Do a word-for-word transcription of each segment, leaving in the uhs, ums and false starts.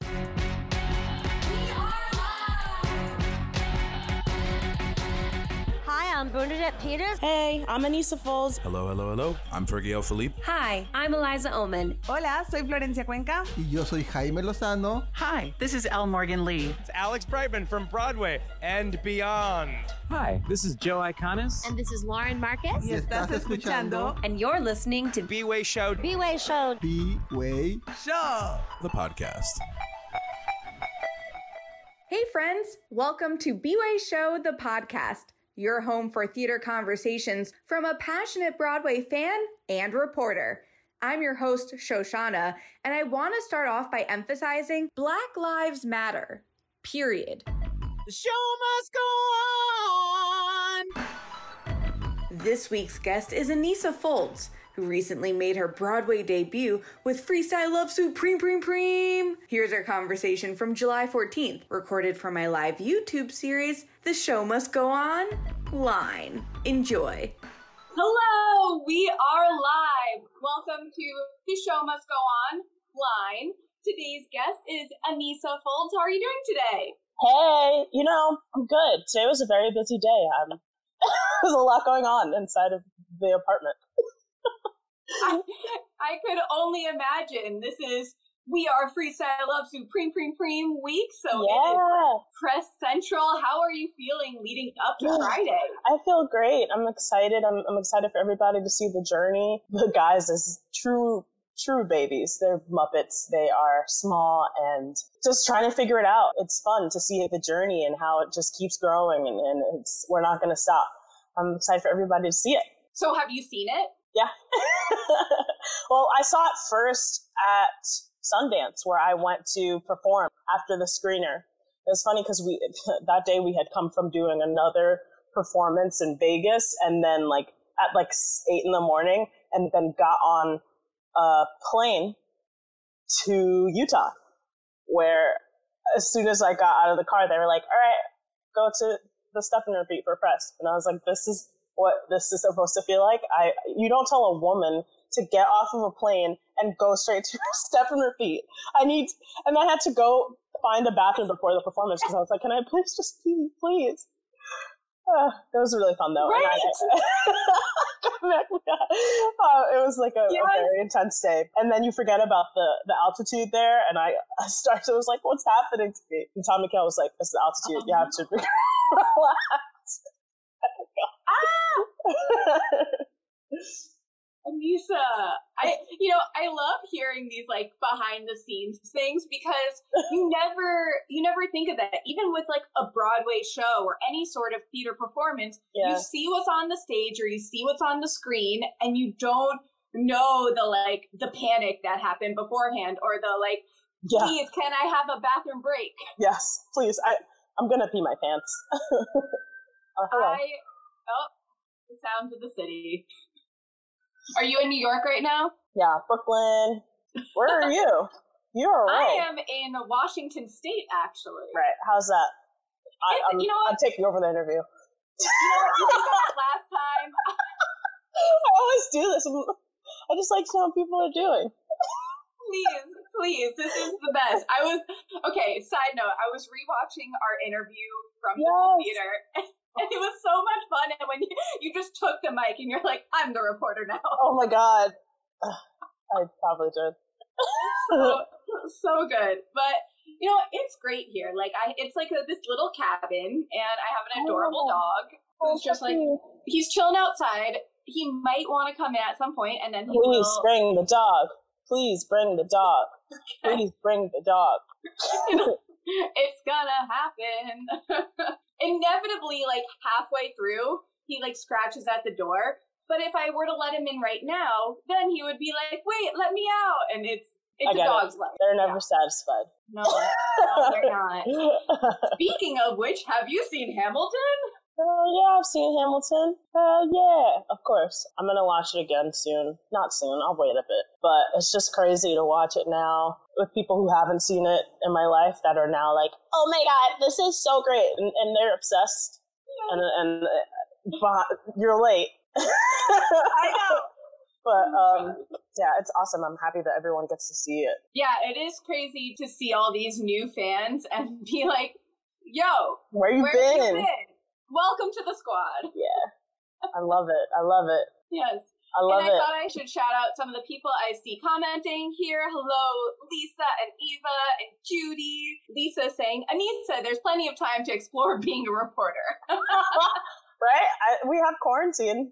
We are live. Hi, I'm Bernadette Peters. Hey, I'm Aneesa Folds. Hello, hello, hello. I'm Fergio Felipe. Hi, I'm Eliza Omen. Hola, soy Florencia Cuenca. Y yo soy Jaime Lozano. Hi, this is Elle Morgan Lee. It's Alex Brightman from Broadway and beyond. Hi, this is Joe Iconis. And this is Lauren Marcus. Y estás escuchando. And you're listening to bwaySHO. bwaySHO. bwaySHO. The podcast. Hey, friends. Welcome to bwaySHO, the podcast. Your home for theater conversations from a passionate Broadway fan and reporter. I'm your host, Shoshana, and I want to start off by emphasizing Black Lives Matter, period. The show must go on! This week's guest is Aneesa Folds, who recently made her Broadway debut with Freestyle Love Supreme, Prem, Prem. Here's our conversation from July fourteenth, recorded for my live YouTube series, The Show Must Go On Line. Enjoy. Hello, we are live. Welcome to The Show Must Go On Line. Today's guest is Aneesa Folds. How are you doing today? Hey, you know, I'm good. Today was a very busy day. Um, there's a lot going on inside of the apartment. I, I could only imagine. This is, we are Freestyle Love Supreme, Prem, Prem week, so yeah. It is Press Central. How are you feeling leading up to Friday? I feel great. I'm excited. I'm, I'm excited for everybody to see the journey. The guys is true... True babies. They're Muppets. They are small and just trying to figure it out. It's fun to see the journey and how it just keeps growing, and, and it's, we're not going to stop. I'm excited for everybody to see it. So have you seen it? Yeah. Well, I saw it first at Sundance, where I went to perform after the screener. It was funny because we that day we had come from doing another performance in Vegas, and then like at like eight in the morning, and then got on a plane to Utah, where as soon as I got out of the car, they were like, all right, go to the step and repeat for press. And I was like, this is what this is supposed to feel like. I you don't tell a woman to get off of a plane and go straight to step and repeat. I need and I had to go find a bathroom before the performance because I was like, can I please just pee, please? Uh, it was really fun though. Right. Uh, it was like a, yes. a very intense day, and then you forget about the, the altitude there, and I, I started I was like, what's happening to me? And Tom McHale was like, it's the altitude, oh, you have to relax. Ah! Aneesa, I you know I love hearing these like behind the scenes things, because you never you never think of that, even with like a Broadway show or any sort of theater performance. Yeah. You see what's on the stage or you see what's on the screen, and you don't know the like the panic that happened beforehand, or the like, yeah. Please, can I have a bathroom break? Yes, please. I I'm gonna pee my pants. uh, I oh the sounds of the city. Are you in New York right now? Yeah, Brooklyn. Where are you? You're right. I am in Washington State, actually. Right. How's that? I, I'm, you know I'm taking over the interview. You know, you did that last time. I always do this. I just like to know what people are doing. Please, please. This is the best. I was, okay, side note. I was rewatching our interview from yes. the theater. And it was so much fun, and when you, you just took the mic and you're like, I'm the reporter now. Oh my god. I probably did. so, so good. But, you know, it's great here. Like, I, it's like a, this little cabin, and I have an adorable oh, dog who's just like, he's chilling outside. He might want to come in at some point, and then he Please will... bring the dog. Please bring the dog. Okay. Please bring the dog. It's gonna happen. Inevitably, like halfway through, he like scratches at the door. But if I were to let him in right now, then he would be like, wait, let me out. And it's it's a dog's life. They're never satisfied. No, no, they're not. Speaking of which, have you seen Hamilton? Uh, yeah, I've seen Hamilton. Uh, yeah, of course. I'm going to watch it again soon. Not soon. I'll wait a bit. But it's just crazy to watch it now with people who haven't seen it in my life that are now like, oh my God, this is so great. And, and they're obsessed. Yeah. And, and uh, you're late. I know. But um, yeah, it's awesome. I'm happy that everyone gets to see it. Yeah, it is crazy to see all these new fans and be like, yo, where you, where been? you been? Welcome to the squad. Yeah, I love it. I love it. Yes. I love and I it. thought I should shout out some of the people I see commenting here. Hello, Lisa and Eva and Judy. Lisa saying, Aneesa, there's plenty of time to explore being a reporter. Right? I, we have quarantine.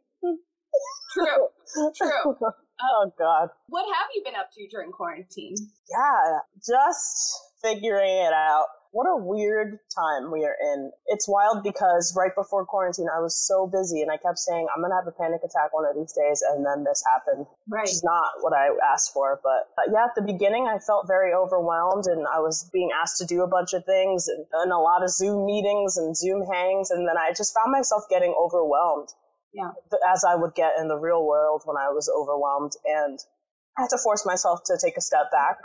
True. True. Oh, God. What have you been up to during quarantine? Yeah, just figuring it out. What a weird time we are in. It's wild because right before quarantine, I was so busy and I kept saying, I'm going to have a panic attack one of these days. And then this happened, right. Which is not what I asked for. But, but yeah, at the beginning, I felt very overwhelmed and I was being asked to do a bunch of things and, and a lot of Zoom meetings and Zoom hangs. And then I just found myself getting overwhelmed, yeah, as I would get in the real world when I was overwhelmed. And I had to force myself to take a step back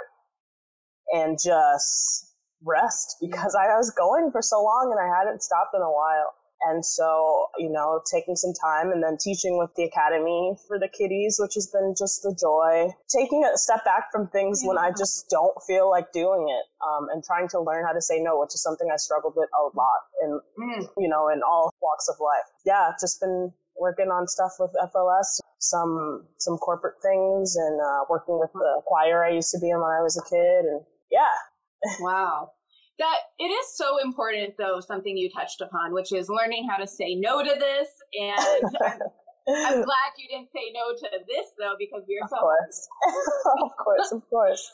and just rest, because I was going for so long and I hadn't stopped in a while. And so, you know, taking some time and then teaching with the Academy for the kiddies, which has been just the joy. Taking a step back from things yeah. when I just don't feel like doing it, um, and trying to learn how to say no, which is something I struggled with a lot in, mm. you know, in all walks of life. Yeah, just been working on stuff with F L S, some some corporate things, and uh, working with the choir I used to be in when I was a kid. And yeah. Wow. That it is so important, though, something you touched upon, which is learning how to say no to this. And I'm, I'm glad you didn't say no to this, though, because we are so. Of course. of course, of course.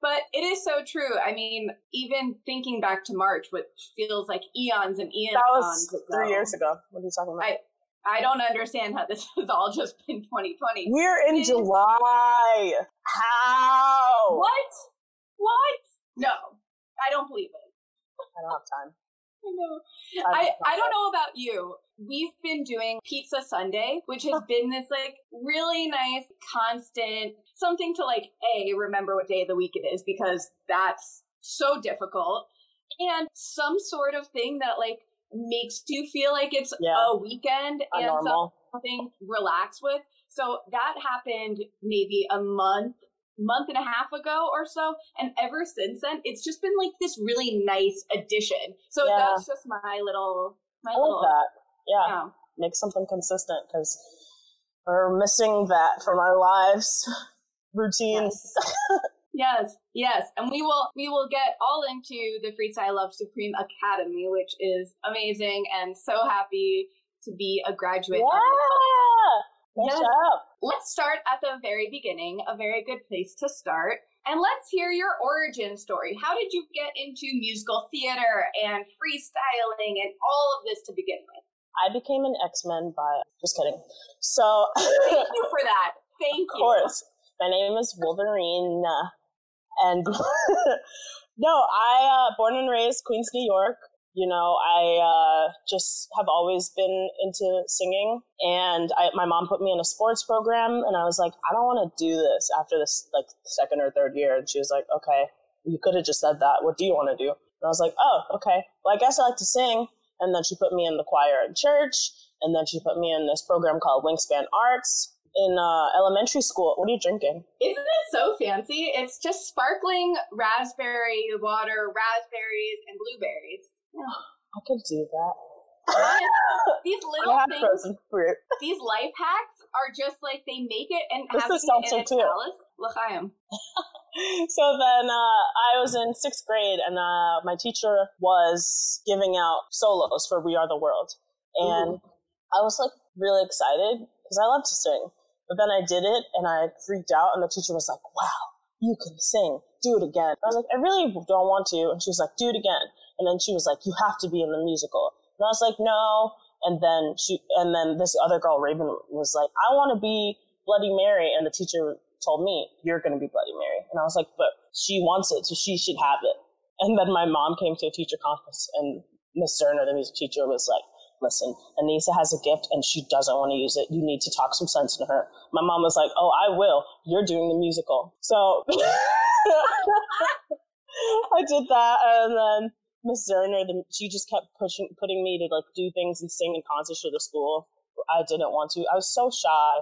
But it is so true. I mean, even thinking back to March, which feels like eons and eons. That was three years ago. What are you talking about? I, I don't understand how this has all just been twenty twenty. We're in it July. Is... How? What? What? No, I don't believe it. I don't have time. I know. I, I don't know about you. We've been doing Pizza Sunday, which has been this like really nice, constant, something to like, A, remember what day of the week it is, because that's so difficult. And some sort of thing that like makes you feel like it's yeah. a weekend and normal. Something relaxed with. So that happened maybe a month month and a half ago or so, and ever since then it's just been like this really nice addition. So yeah. that's just my little my I little love that yeah. yeah make something consistent, because we're missing that from our lives routines. Yes. yes yes and we will we will get all into the Freestyle Love Supreme Academy, which is amazing, and so happy to be a graduate yeah. of it. Yes. Let's start at the very beginning, a very good place to start. And let's hear your origin story. How did you get into musical theater and freestyling and all of this to begin with? I became an X-Men by, just kidding. So thank you for that. Thank of you. Of course. My name is Wolverine. And no, I, uh, born and raised Queens, New York. You know, I uh, just have always been into singing, and I, my mom put me in a sports program, and I was like, I don't want to do this after this, like, second or third year. And she was like, okay, you could have just said that. What do you want to do? And I was like, oh, okay. Well, I guess I like to sing. And then she put me in the choir in church, and then she put me in this program called Wingspan Arts in uh, elementary school. What are you drinking? Isn't it so fancy? It's just sparkling raspberry water, raspberries, and blueberries. I could do that. These little things, these life hacks are just like, they make it and have it in a chalice. L'chaim. So then uh, I was in sixth grade, and uh, my teacher was giving out solos for We Are the World. And ooh. I was like really excited because I love to sing. But then I did it and I freaked out, and the teacher was like, wow, you can sing. Do it again. I was like, I really don't want to. And she was like, do it again. And then she was like, you have to be in the musical. And I was like, no. And then she, and then this other girl, Raven, was like, I want to be Bloody Mary. And the teacher told me, you're going to be Bloody Mary. And I was like, but she wants it, so she should have it. And then my mom came to a teacher conference, and Miss Zerner, the music teacher, was like, listen, Aneesa has a gift and she doesn't want to use it. You need to talk some sense into her. My mom was like, oh, I will. You're doing the musical. So I did that. And then Miss Zerner, the, she just kept pushing, putting me to like do things and sing in concerts for the school. I didn't want to. I was so shy.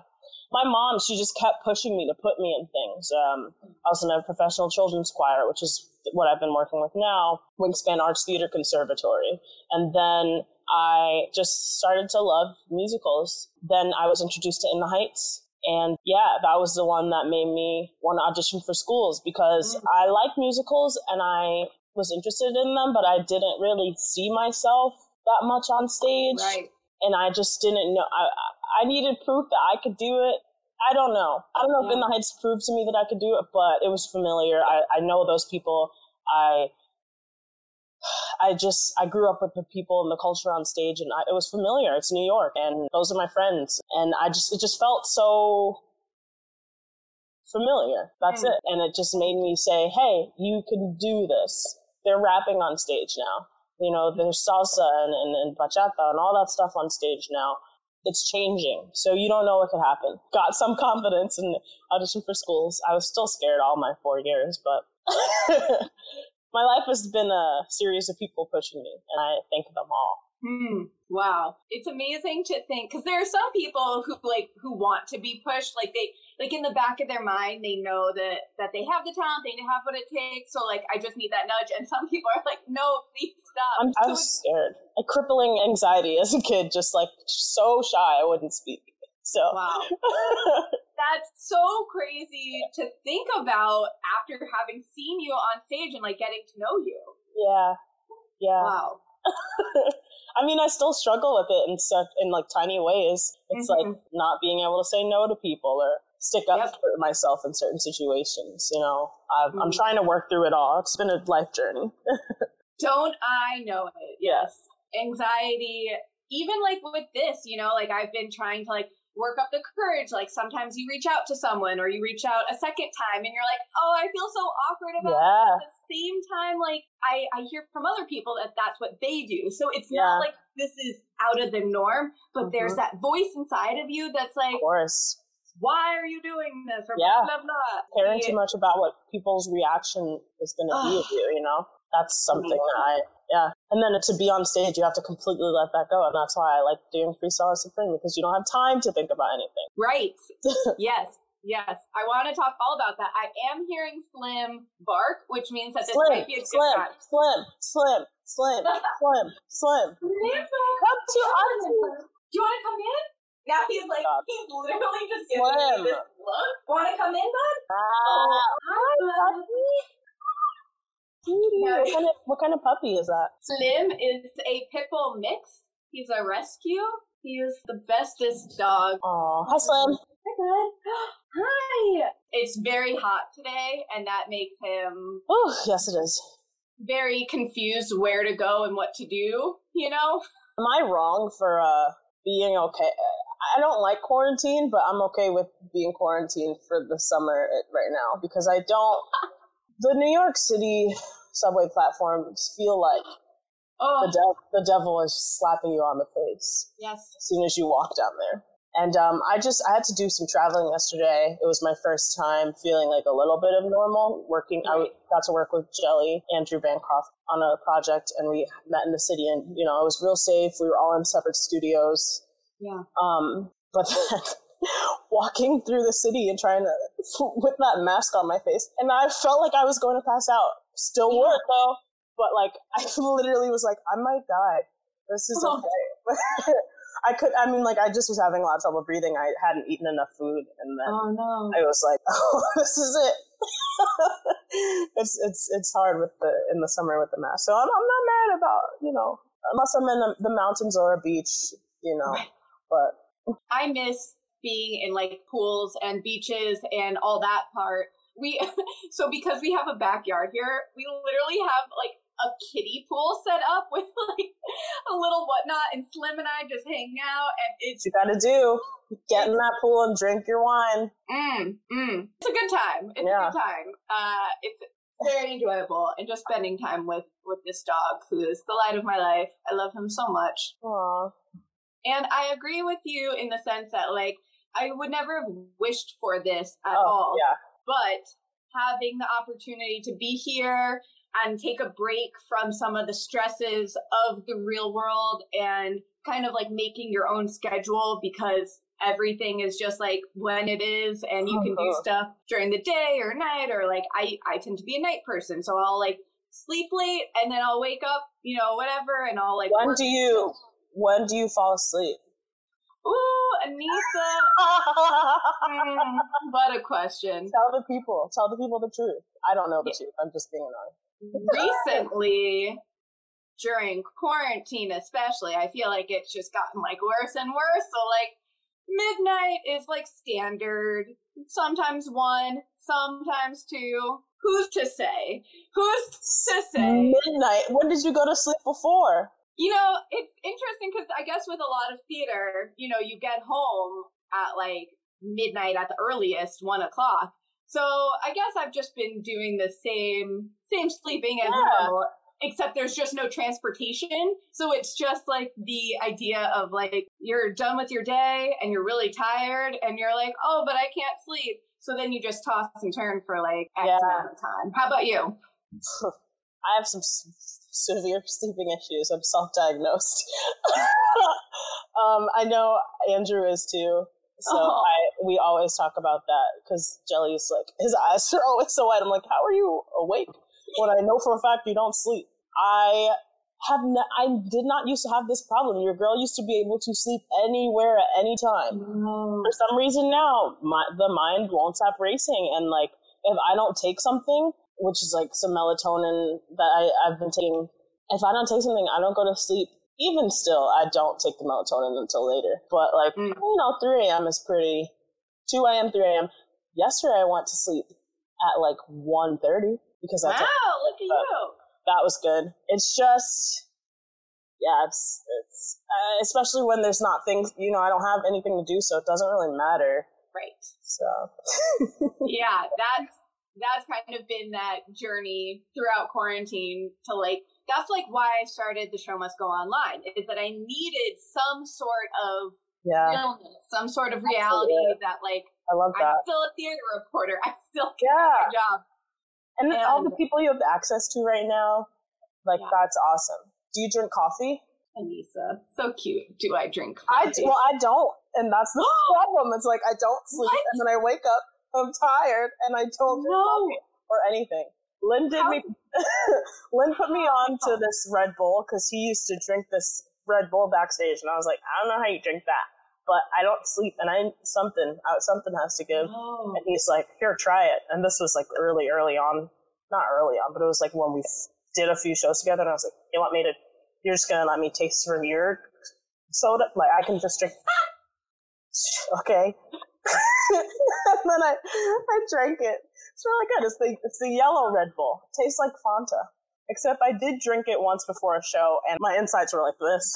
my mom, she just kept pushing me to put me in things. Um, I was in a professional children's choir, which is what I've been working with now, Wingspan Arts Theater Conservatory. And then I just started to love musicals. Then I was introduced to In the Heights. And yeah, that was the one that made me want to audition for schools, because mm-hmm. I like musicals and I was interested in them, but I didn't really see myself that much on stage. Right. And I just didn't know. I I needed proof that I could do it. I don't know. I don't know yeah. if In the Heights proved to me that I could do it, but it was familiar. I, I know those people. I I just, I grew up with the people and the culture on stage, and I, it was familiar. It's New York, and those are my friends. And I just, it just felt so familiar. That's yeah. it. And it just made me say, hey, you can do this. They're rapping on stage now. You know, there's salsa and, and, and bachata and all that stuff on stage now. It's changing. So you don't know what could happen. Got some confidence and auditioned for schools. I was still scared all my four years, but my life has been a series of people pushing me, and I thank them all. Mm, wow. It's amazing to think, because there are some people who like who want to be pushed, like they like in the back of their mind they know that that they have the talent, they have what it takes, so like I just need that nudge. And some people are like, no, please stop. I'm, I was so scared, a crippling anxiety as a kid, just like so shy I wouldn't speak. So wow. That's so crazy to think about after having seen you on stage and like getting to know you. Yeah, yeah. Wow. I mean, I still struggle with it in stuff in like tiny ways. It's mm-hmm. like not being able to say no to people or stick up yep. for myself in certain situations. You know, I've, mm-hmm. I'm trying to work through it all. It's been a life journey. Don't I know it? Yes. yes. Anxiety, even like with this, you know, like I've been trying to like work up the courage. Like sometimes you reach out to someone or you reach out a second time and you're like, oh, I feel so awkward about yeah. it. At the same time, like I, I hear from other people that that's what they do. So it's yeah. not like this is out of the norm, but mm-hmm. there's that voice inside of you that's like, of course. Why are you doing this? Or yeah. blah, blah, blah. Caring yeah. too much about what people's reaction is going to be of you, you know? That's something that I, yeah. And then to be on stage, you have to completely let that go. And that's why I like doing Freestyle Supreme, because you don't have time to think about anything. Right. yes. Yes. I want to talk all about that. I am hearing Slim bark, which means that this slim, might be a good Slim, time. Slim, Slim, Slim, Slim, Slim. Slim. Come to us. Do you want to come in? Now he's like, God. He's literally just giving Slim. Me this look. Want to come in, bud? Uh, oh, hi, buddy. What kind, of, what kind of puppy is that? Slim is a pit bull mix. He's a rescue. He is the bestest dog. Aww. Hi, Slim. Hi, good. Hi. It's very hot today, and that makes him... Oh, yes, it is. Very confused where to go and what to do, you know? Am I wrong for uh, being okay? I don't like quarantine, but I'm okay with being quarantined for the summer right now, because I don't... The New York City subway platforms feel like oh. the, de- the devil is slapping you on the face. Yes. As soon as you walk down there. And um, I just, I had to do some traveling yesterday. It was my first time feeling like a little bit of normal working. Right. I got to work with Jelly, Andrew Bancroft on a project, and we met in the city, and, you know, it was real safe. We were all in separate studios. Yeah. Um, but then walking through the city and trying to, with that mask on my face, and I felt like I was going to pass out. Still yeah. wore it though, but like I literally was like, I might die. This is oh. okay. I could. I mean, like I just was having a lot of trouble breathing. I hadn't eaten enough food, and then oh, no. I was like, oh, this is it. it's it's it's hard with the in the summer with the mask. So I'm I'm not mad about, you know, unless I'm in the, the mountains or a beach, you know. But I miss being in like pools and beaches and all that part. We so because we have a backyard here, we literally have like a kiddie pool set up with like a little whatnot, and Slim and I just hang out, and it's you gotta do get in that pool and drink your wine. Mm, mm. It's a good time. It's yeah. a good time. Uh, it's very enjoyable, and just spending time with with this dog who is the light of my life. I love him so much. Aww. And I agree with you in the sense that like. I would never have wished for this at oh, all, yeah. but having the opportunity to be here and take a break from some of the stresses of the real world and kind of like making your own schedule, because everything is just like when it is, and you can do stuff during the day or night, or like I, I tend to be a night person. So I'll like sleep late and then I'll wake up, you know, whatever. And I'll like, when work. do you, when do you fall asleep? Ooh, Aneesa. mm, what a question. Tell the people, tell the people the truth. I don't know the yeah. truth. I'm just being honest. Recently, during quarantine especially, I feel like it's just gotten like worse and worse. So like midnight is like standard, sometimes one, sometimes two. Who's to say? Who's to say? Midnight. When did you go to sleep before? You know, it's interesting because I guess with a lot of theater, you know, you get home at like midnight at the earliest, one o'clock. So I guess I've just been doing the same same sleeping as yeah. well, except there's just no transportation. So it's just like the idea of like you're done with your day and you're really tired and you're like, oh, but I can't sleep. So then you just toss and turn for like X yeah. amount of time. How about you? I have some s- severe sleeping issues. I'm self-diagnosed. um, I know Andrew is too. So oh. I, we always talk about that because Jelly's like, his eyes are always so wide. I'm like, how are you awake when I know for a fact you don't sleep? I have ne- I did not used to have this problem. Your girl used to be able to sleep anywhere at any time. Mm. For some reason now, my, the mind won't stop racing. And like, if I don't take something, which is like some melatonin that I, I've been taking. If I don't take something, I don't go to sleep. Even still, I don't take the melatonin until later. But like, mm. you know, three a.m. is pretty, two a.m., three a.m. Yesterday, I went to sleep at like one thirty because I wow, took look at you. That was good. It's just, yeah, it's, it's uh, especially when there's not things, you know, I don't have anything to do, so it doesn't really matter. Right. So. yeah, that's, that's kind of been that journey throughout quarantine to like, that's like why I started The Show Must Go On Line, is that I needed some sort of yeah. illness, some sort of reality Absolutely. that like, I love that. I'm still a theater reporter. I still get yeah. my job. And, and all the people you have access to right now, like yeah. that's awesome. Do you drink coffee? Aneesa, so cute. Do I drink coffee? I do, well, I don't. And that's the problem. It's like, I don't sleep what? and then I wake up. I'm tired, and I don't no. drink coffee or anything. Lynn did How? me. Lynn put me on to this Red Bull because he used to drink this Red Bull backstage, and I was like, I don't know how you drink that, but I don't sleep, and I something something has to give. Oh. And he's like, here, try it. And this was like early, early on, not early on, but it was like when we did a few shows together, and I was like, you want me to? You're just gonna let me taste from your soda? Like I can just drink. Okay. And then I, I drank it. It's really good. It's the it's the yellow Red Bull. It tastes like Fanta. Except I did drink it once before a show, and my insides were like this.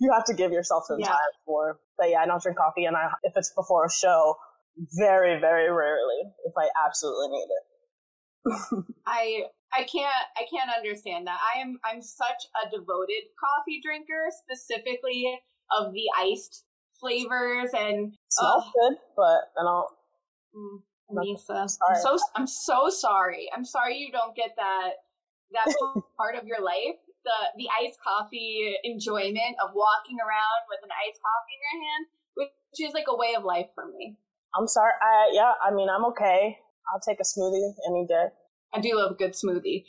You have to give yourself some yeah. time for. But yeah, I don't drink coffee, and I if it's before a show, very very rarely, if I absolutely need it. I I can't I can't understand that. I am I'm such a devoted coffee drinker, specifically of the iced flavors and smells uh, good, but I don't. Mm, Aneesa, I'm so I'm so sorry. I'm sorry you don't get that that part of your life. The the iced coffee enjoyment of walking around with an iced coffee in your hand, which is like a way of life for me. I'm sorry. I yeah. I mean, I'm okay. I'll take a smoothie any day. I do love a good smoothie.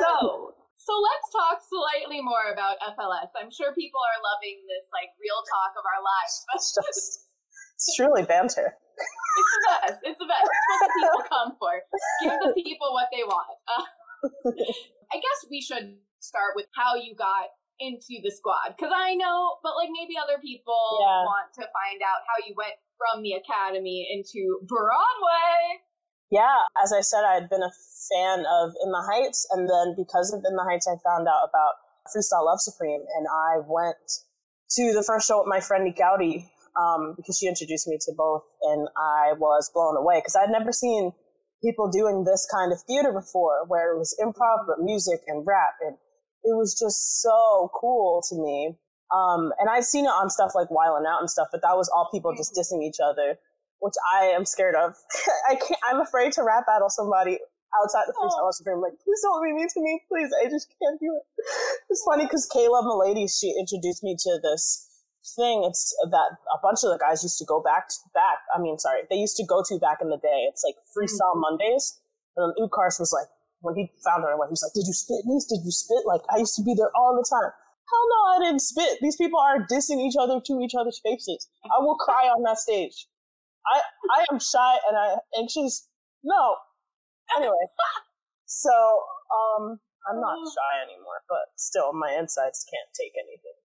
So. So let's talk slightly more about F L S. I'm sure people are loving this like real talk of our lives. It's, just, it's truly banter. It's the best. It's the best. It's what the people come for. Give the people what they want. Uh, I guess we should start with how you got into the squad. Because I know, but like maybe other people yeah. want to find out how you went from the Academy into Broadway. Yeah, as I said, I had been a fan of In the Heights, and then because of In the Heights, I found out about Freestyle Love Supreme, and I went to the first show with my friend Nick Gaudi, um, because she introduced me to both, and I was blown away, because I'd never seen people doing this kind of theater before, where it was improv, but music and rap, and it was just so cool to me. Um, and I'd seen it on stuff like Wild 'N Out and stuff, but that was all people just dissing each other, which I am scared of. I can't, I'm afraid to rap battle somebody outside the Freestyle Supreme. Like, please don't be mean to me, please. I just can't do it. It's funny because Kayla Milady, she introduced me to this thing. It's that a bunch of the guys used to go back to back. I mean, sorry, they used to go to back in the day. It's like Freestyle mm-hmm. Mondays. And then Utkarsh was like, when he found her, he was like, did you spit these? Did you spit? Like, I used to be there all the time. Hell no, I didn't spit. These people are dissing each other to each other's faces. I will cry on that stage. I, I am shy and I anxious. No. Anyway. So, um, I'm not shy anymore, but still my insides can't take anything.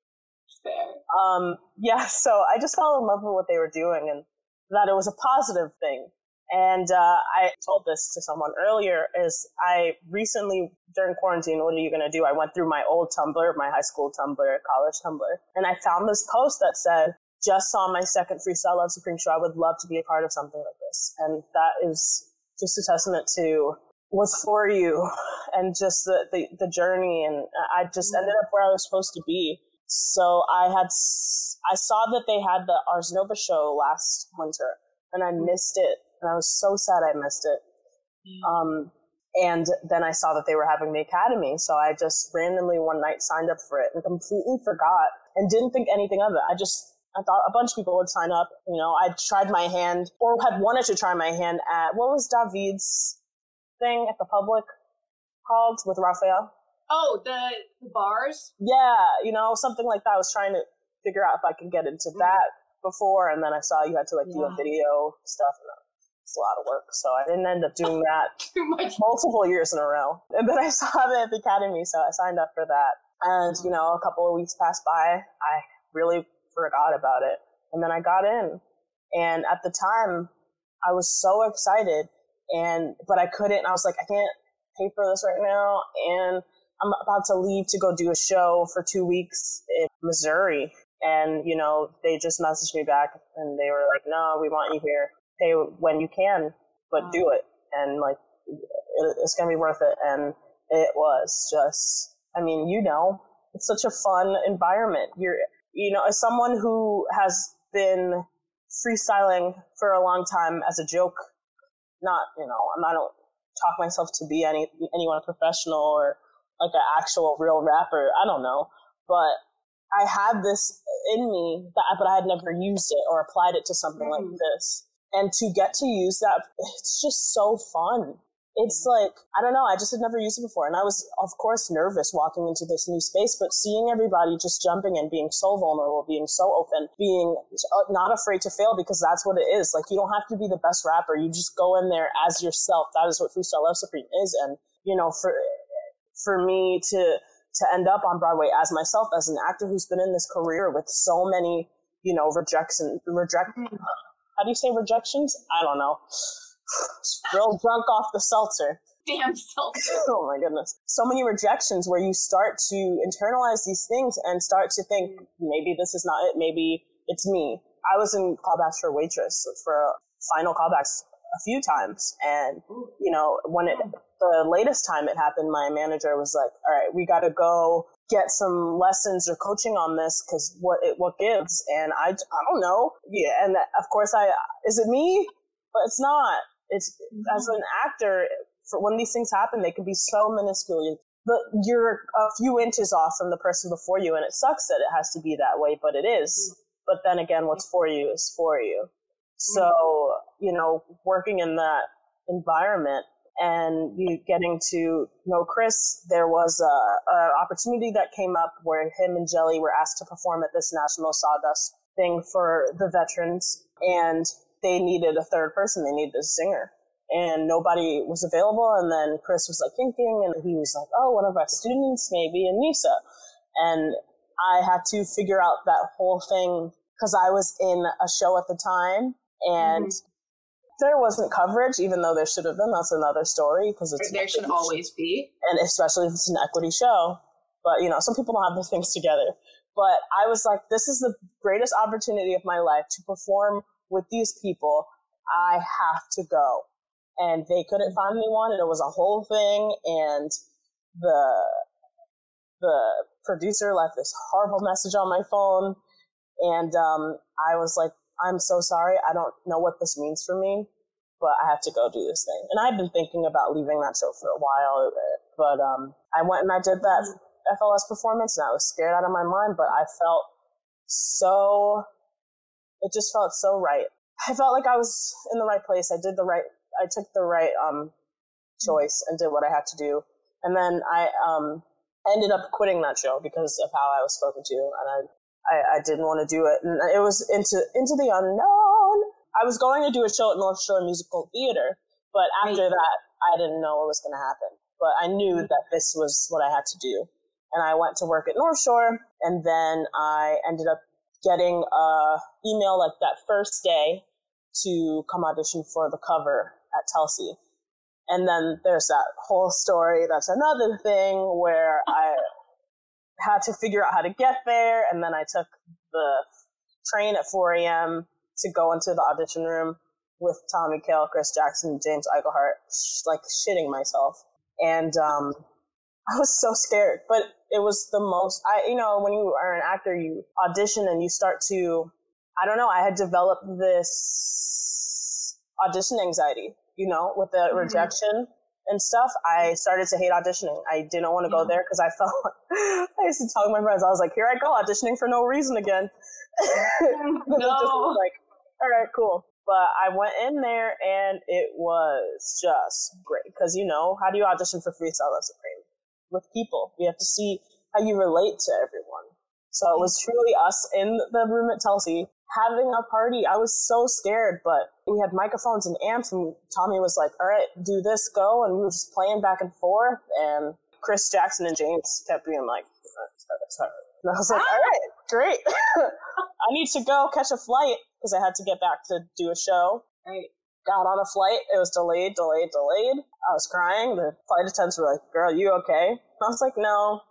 Fair. Um, yeah, so I just fell in love with what they were doing and that it was a positive thing. And uh, I told this to someone earlier, is I recently, during quarantine, what are you going to do? I went through my old Tumblr, my high school Tumblr, college Tumblr, and I found this post that said, just saw my second Freestyle Love Supreme show. I would love to be a part of something like this. And that is just a testament to what's for you and just the, the, the journey. And I just ended up where I was supposed to be. So I had, I saw that they had the Ars Nova show last winter and I missed it. And I was so sad I missed it. Mm. Um, and then I saw that they were having the Academy. So I just randomly one night signed up for it and completely forgot and didn't think anything of it. I just, I thought a bunch of people would sign up. You know, I tried my hand or had wanted to try my hand at, what was David's thing at the public called with Raphael? Oh, the, the bars? Yeah, you know, something like that. I was trying to figure out if I could get into mm. that before. And then I saw you had to like yeah. do a video stuff and that. It's a lot of work, so I didn't end up doing that Too much. multiple years in a row. And then I saw it at the Academy, so I signed up for that. And, you know, a couple of weeks passed by. I really forgot about it. And then I got in. And at the time, I was so excited, and but I couldn't. I was like, I can't pay for this right now. And I'm about to leave to go do a show for two weeks in Missouri. And, you know, they just messaged me back, and they were like, no, we want you here. Pay when you can, but wow. do it. And like, it, it's going to be worth it. And it was just, I mean, you know, it's such a fun environment. You're, you know, as someone who has been freestyling for a long time as a joke, not, you know, I'm, I don't talk myself to be any, anyone professional or like an actual real rapper. I don't know, but I had this in me that, but I had never used it or applied it to something mm. like this. And to get to use that, it's just so fun. It's like, I don't know, I just had never used it before. And I was, of course, nervous walking into this new space, but seeing everybody just jumping in, being so vulnerable, being so open, being not afraid to fail, because that's what it is. Like, you don't have to be the best rapper. You just go in there as yourself. That is what Freestyle Love Supreme is. And, you know, for for me to to end up on Broadway as myself, as an actor who's been in this career with so many, you know, rejects and reject. How do you say rejections? I don't know. Real drunk off the seltzer. Damn seltzer. Oh my goodness. So many rejections where you start to internalize these things and start to think, maybe this is not it. Maybe it's me. I was in callbacks for Waitress for final callbacks a few times. And, you know, when it, the latest time it happened, my manager was like, all right, we got to go get some lessons or coaching on this because what it what gives. And I, I don't know. Yeah. And that, of course, I, is it me? But it's not. It's mm-hmm. as an actor, for when these things happen, they can be so minuscule. But you're a few inches off from the person before you. And it sucks that it has to be that way, but it is. Mm-hmm. But then again, what's for you is for you. So, mm-hmm. you know, working in that environment, and you getting to know Chris, there was a, a opportunity that came up where him and Jelly were asked to perform at this National Sawdust thing for the veterans, and they needed a third person. They needed a singer, and nobody was available. And then Chris was like thinking, and he was like, oh, one of our students, maybe Aneesa. And I had to figure out that whole thing because I was in a show at the time, and mm-hmm. there wasn't coverage, even though there should have been. That's another story, because it's there should always be, and especially if it's an equity show. But you know, some people don't have their things together. But I was like, this is the greatest opportunity of my life to perform with these people. I have to go, and they couldn't find me one, and it was a whole thing. And the the producer left this horrible message on my phone, and um, I was like, I'm so sorry. I don't know what this means for me, but I have to go do this thing. And I've been thinking about leaving that show for a while, but um, I went and I did that F L S performance, and I was scared out of my mind, but I felt so, it just felt so right. I felt like I was in the right place. I did the right, I took the right um, choice and did what I had to do. And then I um, ended up quitting that show because of how I was spoken to. And I, I, I didn't want to do it. And it was into, into the unknown. I was going to do a show at North Shore Musical Theater, but after right. that, I didn't know what was going to happen. But I knew that this was what I had to do. And I went to work at North Shore, and then I ended up getting a email like that first day to come audition for the cover at Telsey. And then there's that whole story. That's another thing where I had to figure out how to get there. And then I took the train at four a.m. to go into the audition room with Tommy Kail, Chris Jackson, James Eichelhart, like shitting myself. And um, I was so scared, but it was the most, I, you know, when you are an actor, you audition and you start to, I don't know, I had developed this audition anxiety, you know, with the mm-hmm. rejection and stuff. I started to hate auditioning. I didn't want to yeah. go there because I felt, I used to tell my friends, I was like, here I go, auditioning for no reason again. No. Just like, all right, cool. But I went in there and it was just great because, you know, how do you audition for Freestyle Love Supreme? With people. We have to see how you relate to everyone. So it was truly us in the room at Telsey having a party. I was so scared, but we had microphones and amps, and Tommy was like, all right, do this, go. And we were just playing back and forth. And Chris Jackson and James kept being like, sorry. And I was like, all right, great. I need to go catch a flight because I had to get back to do a show. Right. Got on a flight. It was delayed, delayed, delayed. I was crying. The flight attendants were like, girl, you okay? And I was like, no.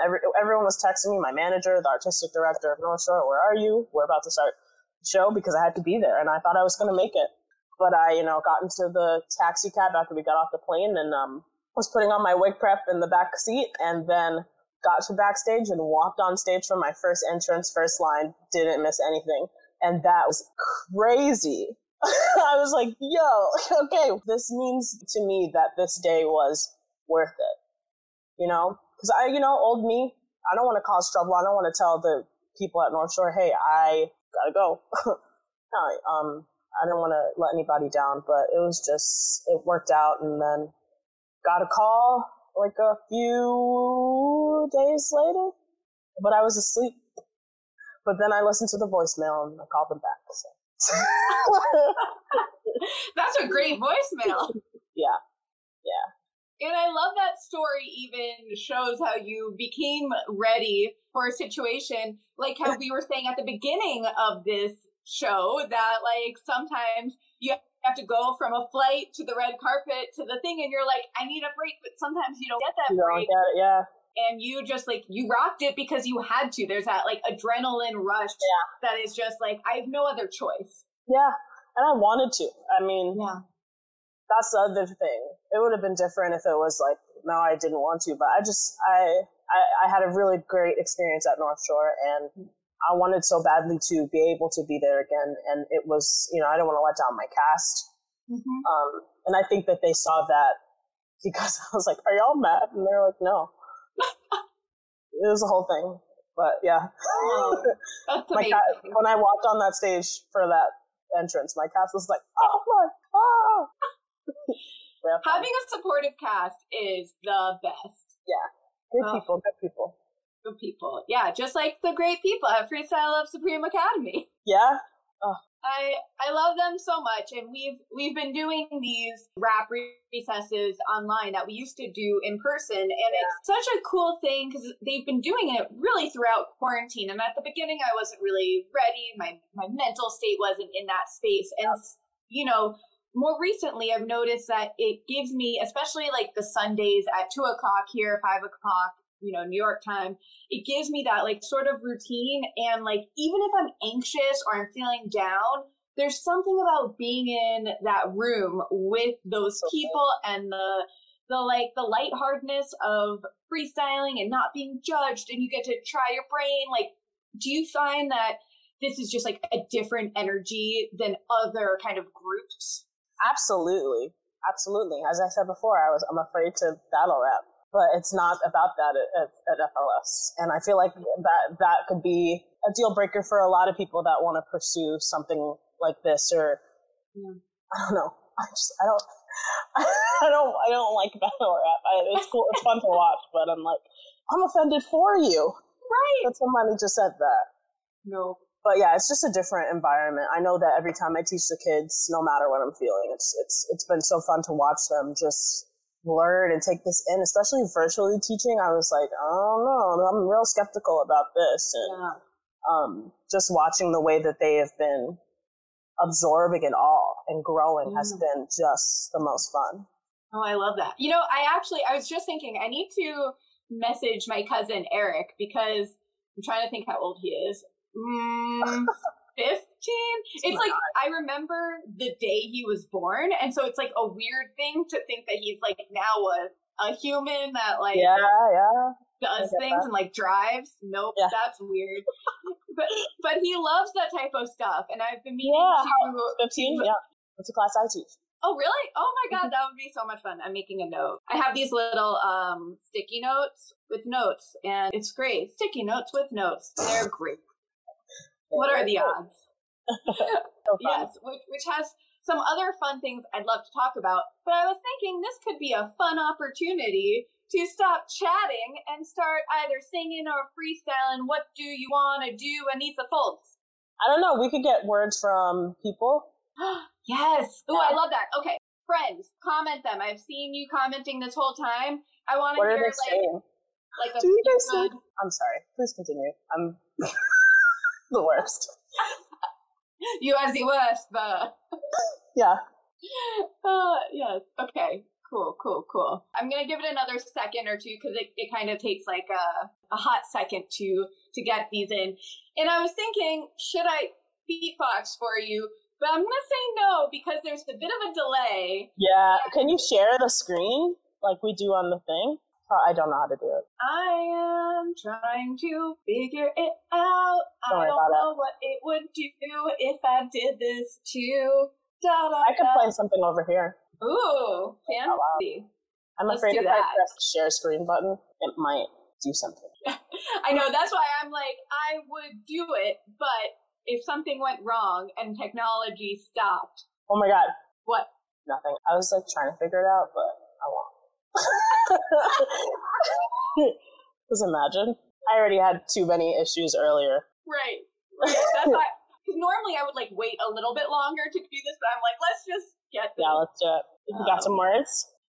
Every, everyone was texting me, my manager, the artistic director of North Shore, where are you? We're about to start the show because I had to be there. And I thought I was going to make it. But I, you know, got into the taxi cab after we got off the plane and um, was putting on my wig prep in the back seat and then got to backstage and walked on stage for my first entrance, first line, didn't miss anything. And that was crazy. I was like, yo, okay, this means to me that this day was worth it, you know? Because I, you know, old me, I don't want to cause trouble. I don't want to tell the people at North Shore, hey, I gotta go. no, um, I didn't want to let anybody down, but it was just, it worked out. And then got a call like a few days later, but I was asleep. But then I listened to the voicemail and I called them back, so. That's a great voicemail. Yeah. Yeah. And I love that story even shows how you became ready for a situation, like how we were saying at the beginning of this show that like sometimes you have to go from a flight to the red carpet to the thing and you're like, I need a break, but sometimes you don't get that you break. Don't get it, yeah. And you just like, you rocked it because you had to. There's that like adrenaline rush yeah. that is just like, I have no other choice. Yeah. And I wanted to. I mean, yeah. that's the other thing. It would have been different if it was like, no, I didn't want to. But I just, I, I, I had a really great experience at North Shore and I wanted so badly to be able to be there again. And it was, you know, I don't want to let down my cast. Mm-hmm. Um, and I think that they saw that because I was like, are y'all mad? And they're like, no. It was a whole thing, but yeah. Oh, that's my cat, when I walked on that stage for that entrance, my cast was like, oh my, oh. Yeah, having a supportive cast is the best. Yeah. Good oh. people, good people. Good people. Yeah, just like the great people at Freestyle Love Supreme Academy. Yeah. Oh. I I love them so much, and we've we've been doing these rap recesses online that we used to do in person, and yeah. it's such a cool thing because they've been doing it really throughout quarantine. And at the beginning, I wasn't really ready; my my mental state wasn't in that space. And yeah. you know, more recently, I've noticed that it gives me, especially like the Sundays at two o'clock here, five o'clock. You know, New York time, it gives me that like sort of routine. And like, even if I'm anxious or I'm feeling down, there's something about being in that room with those people and the, the like the lightheartedness of freestyling and not being judged. And you get to try your brain. Like, do you find that this is just like a different energy than other kind of groups? Absolutely. Absolutely. As I said before, I was, I'm afraid to battle rap. But it's not about that at, at, at F L S. And I feel like that that could be a deal breaker for a lot of people that want to pursue something like this, or yeah. I don't know. I just I don't I don't I don't like battle rap. I, it's cool. It's fun to watch, but I'm like I'm offended for you. Right. But somebody just said that. No. But yeah, it's just a different environment. I know that every time I teach the kids, no matter what I'm feeling, it's it's it's been so fun to watch them just learn and take this in, especially virtually teaching. I was like, oh no, I'm real skeptical about this. And yeah. um, just watching the way that they have been absorbing it all and growing mm. has been just the most fun. Oh, I love that. You know, I actually, I was just thinking, I need to message my cousin Eric, because I'm trying to think how old he is. Mm, fifteen? It's like, I remember the day he was born, and so it's like a weird thing to think that he's like now a, a human that like yeah, yeah. does things that. and like drives. Nope, yeah. That's weird. But but he loves that type of stuff, and I've been meaning yeah, to fifteen. Yeah, it's a class I teach. Oh really? Oh my god, that would be so much fun. I'm making a note. I have these little um sticky notes with notes, and it's great. Sticky notes with notes. They're great. What are the odds? So yes, which, which has some other fun things I'd love to talk about, but I was thinking this could be a fun opportunity to stop chatting and start either singing or freestyling. What do you want to do, Aneesa Folds? I don't know. We could get words from people. Yes. Oh, I love that. Okay. Friends, comment them. I've seen you commenting this whole time. I want to hear like... Saying? like a do you guys good... say... I'm sorry. Please continue. I'm... The worst. You are the worst, but yeah. Uh, yes. Okay. Cool. Cool. Cool. I'm gonna give it another second or two, because it, it kind of takes like a, a hot second to to get these in. And I was thinking, should I beatbox for you? But I'm gonna say no, because there's a bit of a delay. Yeah. Can you share the screen like we do on the thing? I don't know how to do it. I am trying to figure it out. Don't I don't know it. what it would do if I did this too. Da, da, I could da. play something over here. Ooh, fancy. I'm Let's afraid if that. I press the share screen button, it might do something. I know, that's why I'm like, I would do it, but if something went wrong and technology stopped. Oh my god. What? Nothing. I was like trying to figure it out, but I won't. Just imagine. I already had too many issues earlier. Right. Right. That's why. Normally I would like wait a little bit longer to do this, but I'm like, let's just get this. Yeah, let's do it. You um, got some words?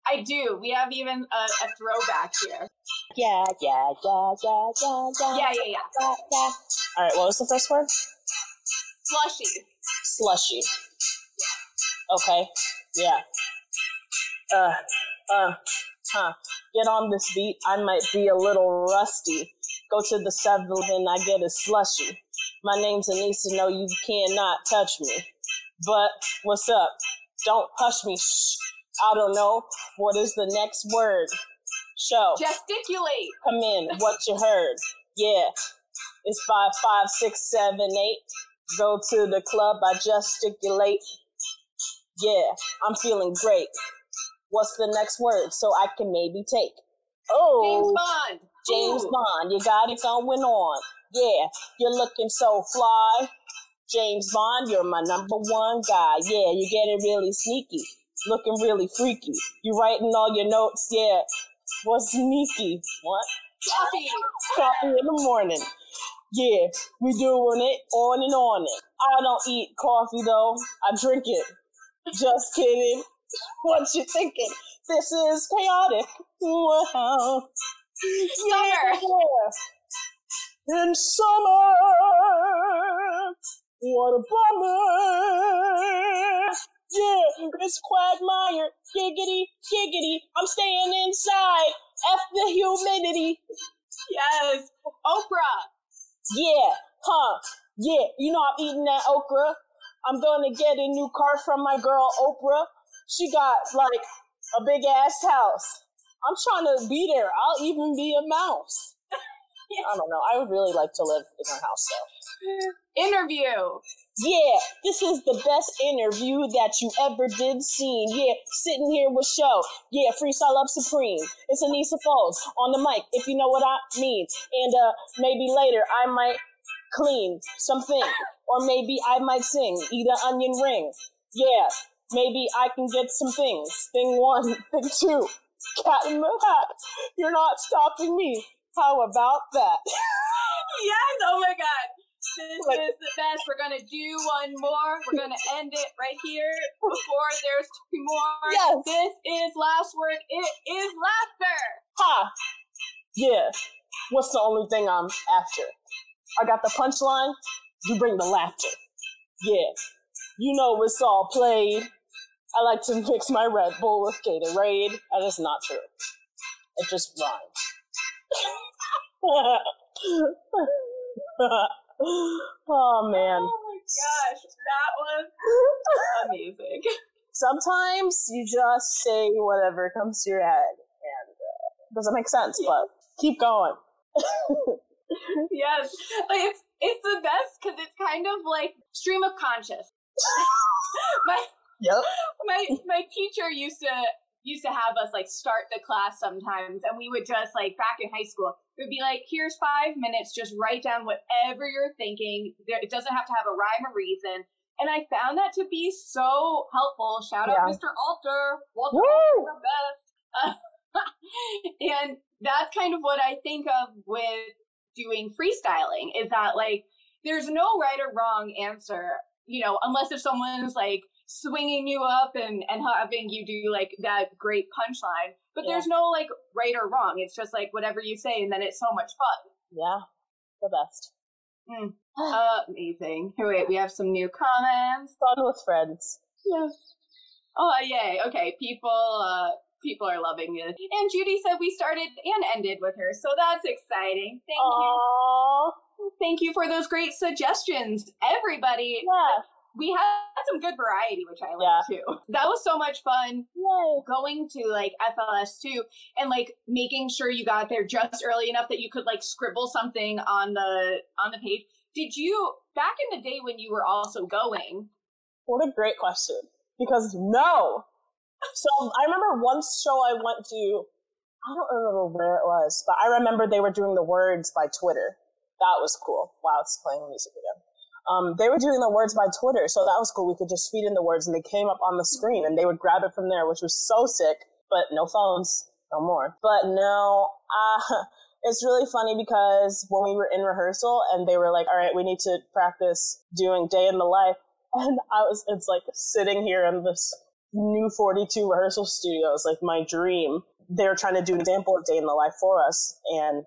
I do. We have even a, a throwback here. Yeah, yeah, yeah, yeah, yeah, yeah. Yeah, yeah, yeah. yeah, yeah. All right. What was the first word? Slushy. Slushy. Okay. Yeah. Uh. Uh. Huh. Get on this beat, I might be a little rusty. Go to the seventh and I get a slushy. My name's Aneesa, no, you cannot touch me. But what's up? Don't push me. Shh. I don't know. What is the next word? Show. Gesticulate. Come in. What you heard? Yeah. It's five, five, six, seven, eight. Go to the club. I gesticulate. Yeah. I'm feeling great. What's the next word so I can maybe take? Oh, James Bond. James Ooh. Bond, you got it going on. Yeah, you're looking so fly. James Bond, you're my number one guy. Yeah, you're getting really sneaky. Looking really freaky. You're writing all your notes, yeah. What's sneaky? What? Coffee. Coffee in the morning. Yeah, we doing it on and on it. I don't eat coffee, though. I drink it. Just kidding. What you thinking? This is chaotic. Wow. Summer. Yeah. In summer. What a bummer. Yeah, it's Quagmire. Giggity, giggity. I'm staying inside. F the humidity. Yes. Oprah. Yeah. Huh. Yeah. You know I'm eating that okra. I'm gonna get a new car from my girl Oprah. She got, like, a big-ass house. I'm trying to be there. I'll even be a mouse. Yes. I don't know. I would really like to live in her house, though. Interview. Yeah, this is the best interview that you ever did seen. Yeah, sitting here with Show. Yeah, Freestyle Love Supreme. It's Aneesa Folds on the mic, if you know what I mean. And uh, maybe later I might clean, something. Or maybe I might sing, eat an onion ring. Yeah, maybe I can get some things. Thing one, thing two. Cat in the hat, you're not stopping me. How about that? Yes, oh my God. This like, is the best. We're going to do one more. We're going to end it right here before there's two more. Yes. This is last word. It is laughter. Ha. Yeah. What's the only thing I'm after? I got the punchline. You bring the laughter. Yeah. You know it's all played. I like to mix my Red Bull with Gatorade. That is not true. It just rhymes. Oh, man. Oh, my gosh. That was amazing. Sometimes you just say whatever comes to your head, and uh, it doesn't make sense, yeah. But keep going. Yes. Like, it's, it's the best because it's kind of like stream of conscious. my, yep. my, my teacher used to used to have us, like, start the class sometimes, and we would just, like, back in high school, it would be like, here's five minutes, just write down whatever you're thinking. It doesn't have to have a rhyme or reason. And I found that to be so helpful. Shout yeah. out Mister Alter. Walter, you're the best. Uh, and that's kind of what I think of with doing freestyling, is that, like, there's no right or wrong answer, you know, unless if someone's, like, swinging you up and, and having you do, like, that great punchline. But yeah. there's no, like, right or wrong. It's just, like, whatever you say, and then it's so much fun. Yeah. The best. Mm. Amazing. Here, wait, we have some new comments. Fun with friends. Yes. Oh, yay. Okay, people uh, people are loving this. And Judy said we started and ended with her, so that's exciting. Thank Aww. you. Thank you for those great suggestions, everybody. Yeah. We had some good variety, which I like, yeah. too. That was so much fun. Yay. Going to, like, F L S, too, and, like, making sure you got there just early enough that you could, like, scribble something on the on the page. Did you, back in the day when you were also going? What a great question. Because, no. So, I remember one show I went to, I don't remember where it was, but I remember they were doing the words by Twitter. That was cool. Wow, it's playing music again. Um, they were doing the words by Twitter, so that was cool. We could just feed in the words, and they came up on the screen, and they would grab it from there, which was so sick, but no phones, no more. But no, uh, it's really funny because when we were in rehearsal, and they were like, all right, we need to practice doing Day in the Life, and I was, it's like sitting here in this new forty-two rehearsal studio. It's like my dream. They were trying to do an example of Day in the Life for us, and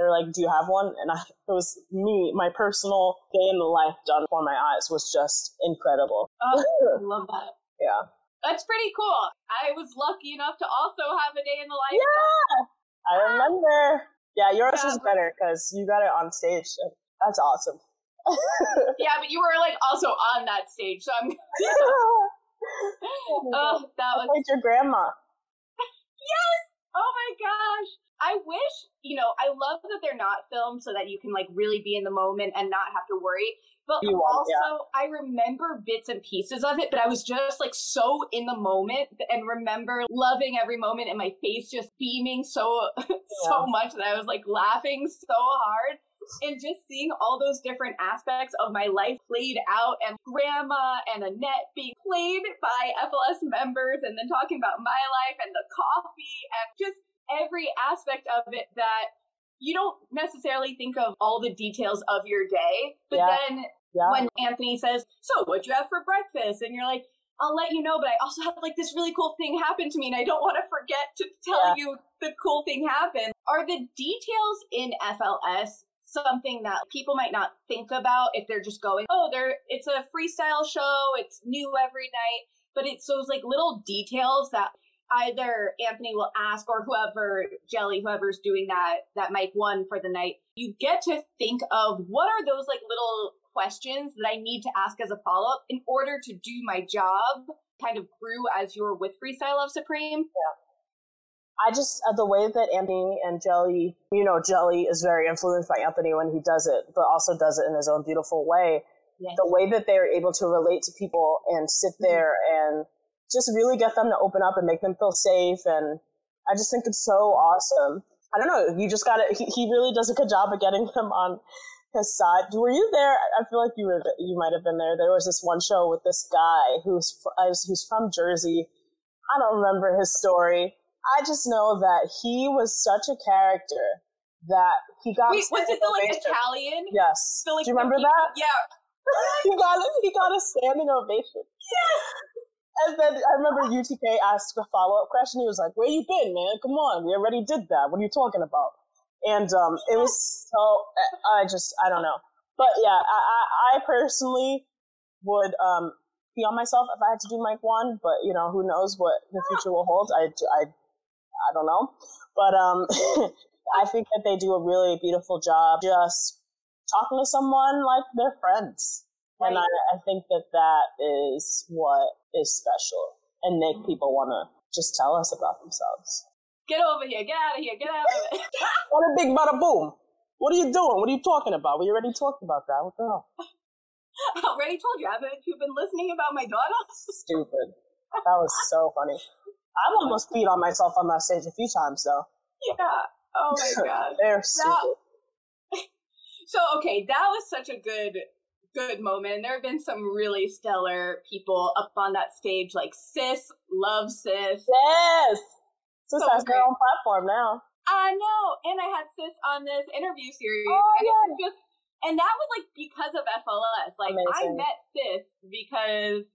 they're like, do you have one? And I, it was me, my personal Day in the Life done for my eyes was just incredible. Oh, I love that. Yeah. That's pretty cool. I was lucky enough to also have a Day in the Life. Yeah. I ah. remember. Yeah, yours yeah, was better because you got it on stage. That's awesome. Yeah, but you were, like, also on that stage, so I'm. Oh, that was. I played your grandma. Yes. Oh my gosh. I wish, you know, I love that they're not filmed so that you can, like, really be in the moment and not have to worry. But you also, yeah. I remember bits and pieces of it, but I was just, like, so in the moment and remember loving every moment and my face just beaming so, yeah. so much that I was, like, laughing so hard. And just seeing all those different aspects of my life played out, and Grandma and Annette being played by F L S members, and then talking about my life and the coffee and just every aspect of it that you don't necessarily think of all the details of your day. But yeah. then yeah. when Anthony says, so what'd you have for breakfast? And you're like, I'll let you know, but I also have, like, this really cool thing happen to me, and I don't want to forget to tell yeah. you the cool thing happened. Are the details in F L S something that people might not think about if they're just going, oh, they're, it's a freestyle show, it's new every night, but it's those, like, little details that either Anthony will ask or whoever, Jelly, whoever's doing that, that mic one for the night, you get to think of what are those, like, little questions that I need to ask as a follow-up in order to do my job, kind of grew as you were with Freestyle Love Supreme. Yeah. I just, uh, the way that Anthony and Jelly, you know, Jelly is very influenced by Anthony when he does it, but also does it in his own beautiful way. Yes. The way that they're able to relate to people and sit there mm-hmm. and just really get them to open up and make them feel safe. And I just think it's so awesome. I don't know. You just got to, he, he really does a good job of getting them on Cassad, were you there? I feel like you were. You might have been there. There was this one show with this guy who's who's from Jersey. I don't remember his story. I just know that he was such a character that he got. Wait, was it the like Italian? Yes. The, like, do you remember that? Yeah. he got he got a standing ovation. Yes. And then I remember U T K asked a follow up question. He was like, "Where you been, man? Come on, we already did that. What are you talking about?" And um, it was so, I just, I don't know. But yeah, I, I personally would um, be on myself if I had to do mic one, but you know, who knows what the future will hold. I, I, I don't know. But um, I think that they do a really beautiful job just talking to someone like they're friends. Right. And I, I think that that is what is special and make people want to just tell us about themselves. Get over here, get out of here, get out of here. What a big bada boom. What are you doing? What are you talking about? We already talked about that. What the hell? I already told you. Haven't you been listening about my daughter? Stupid. That was so funny. I've almost beat on myself on that stage a few times, though. Yeah. Oh, my God. They're stupid. Now, so, okay, that was such a good, good moment. There have been some really stellar people up on that stage, like Sis, love Sis. Yes. Sis has her own platform now. I uh, know, and I had Sis on this interview series, oh, and, yeah. it was just, and that was like because of F L S. Like amazing. I met Sis because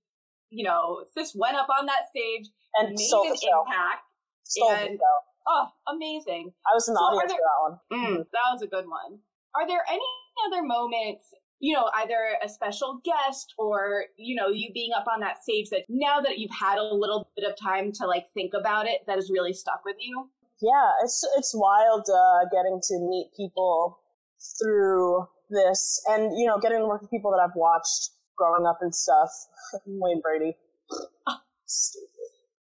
you know Sis went up on that stage and made sold an the show. impact. Sold and the show. Oh, amazing! I was in the so audience there, for that one. Mm, that was a good one. Are there any other moments? You know, either a special guest or, you know, you being up on that stage that now that you've had a little bit of time to like think about it, that has really stuck with you? Yeah, it's it's wild uh, getting to meet people through this and, you know, getting to work with people that I've watched growing up and stuff. Wayne Brady. Stupid.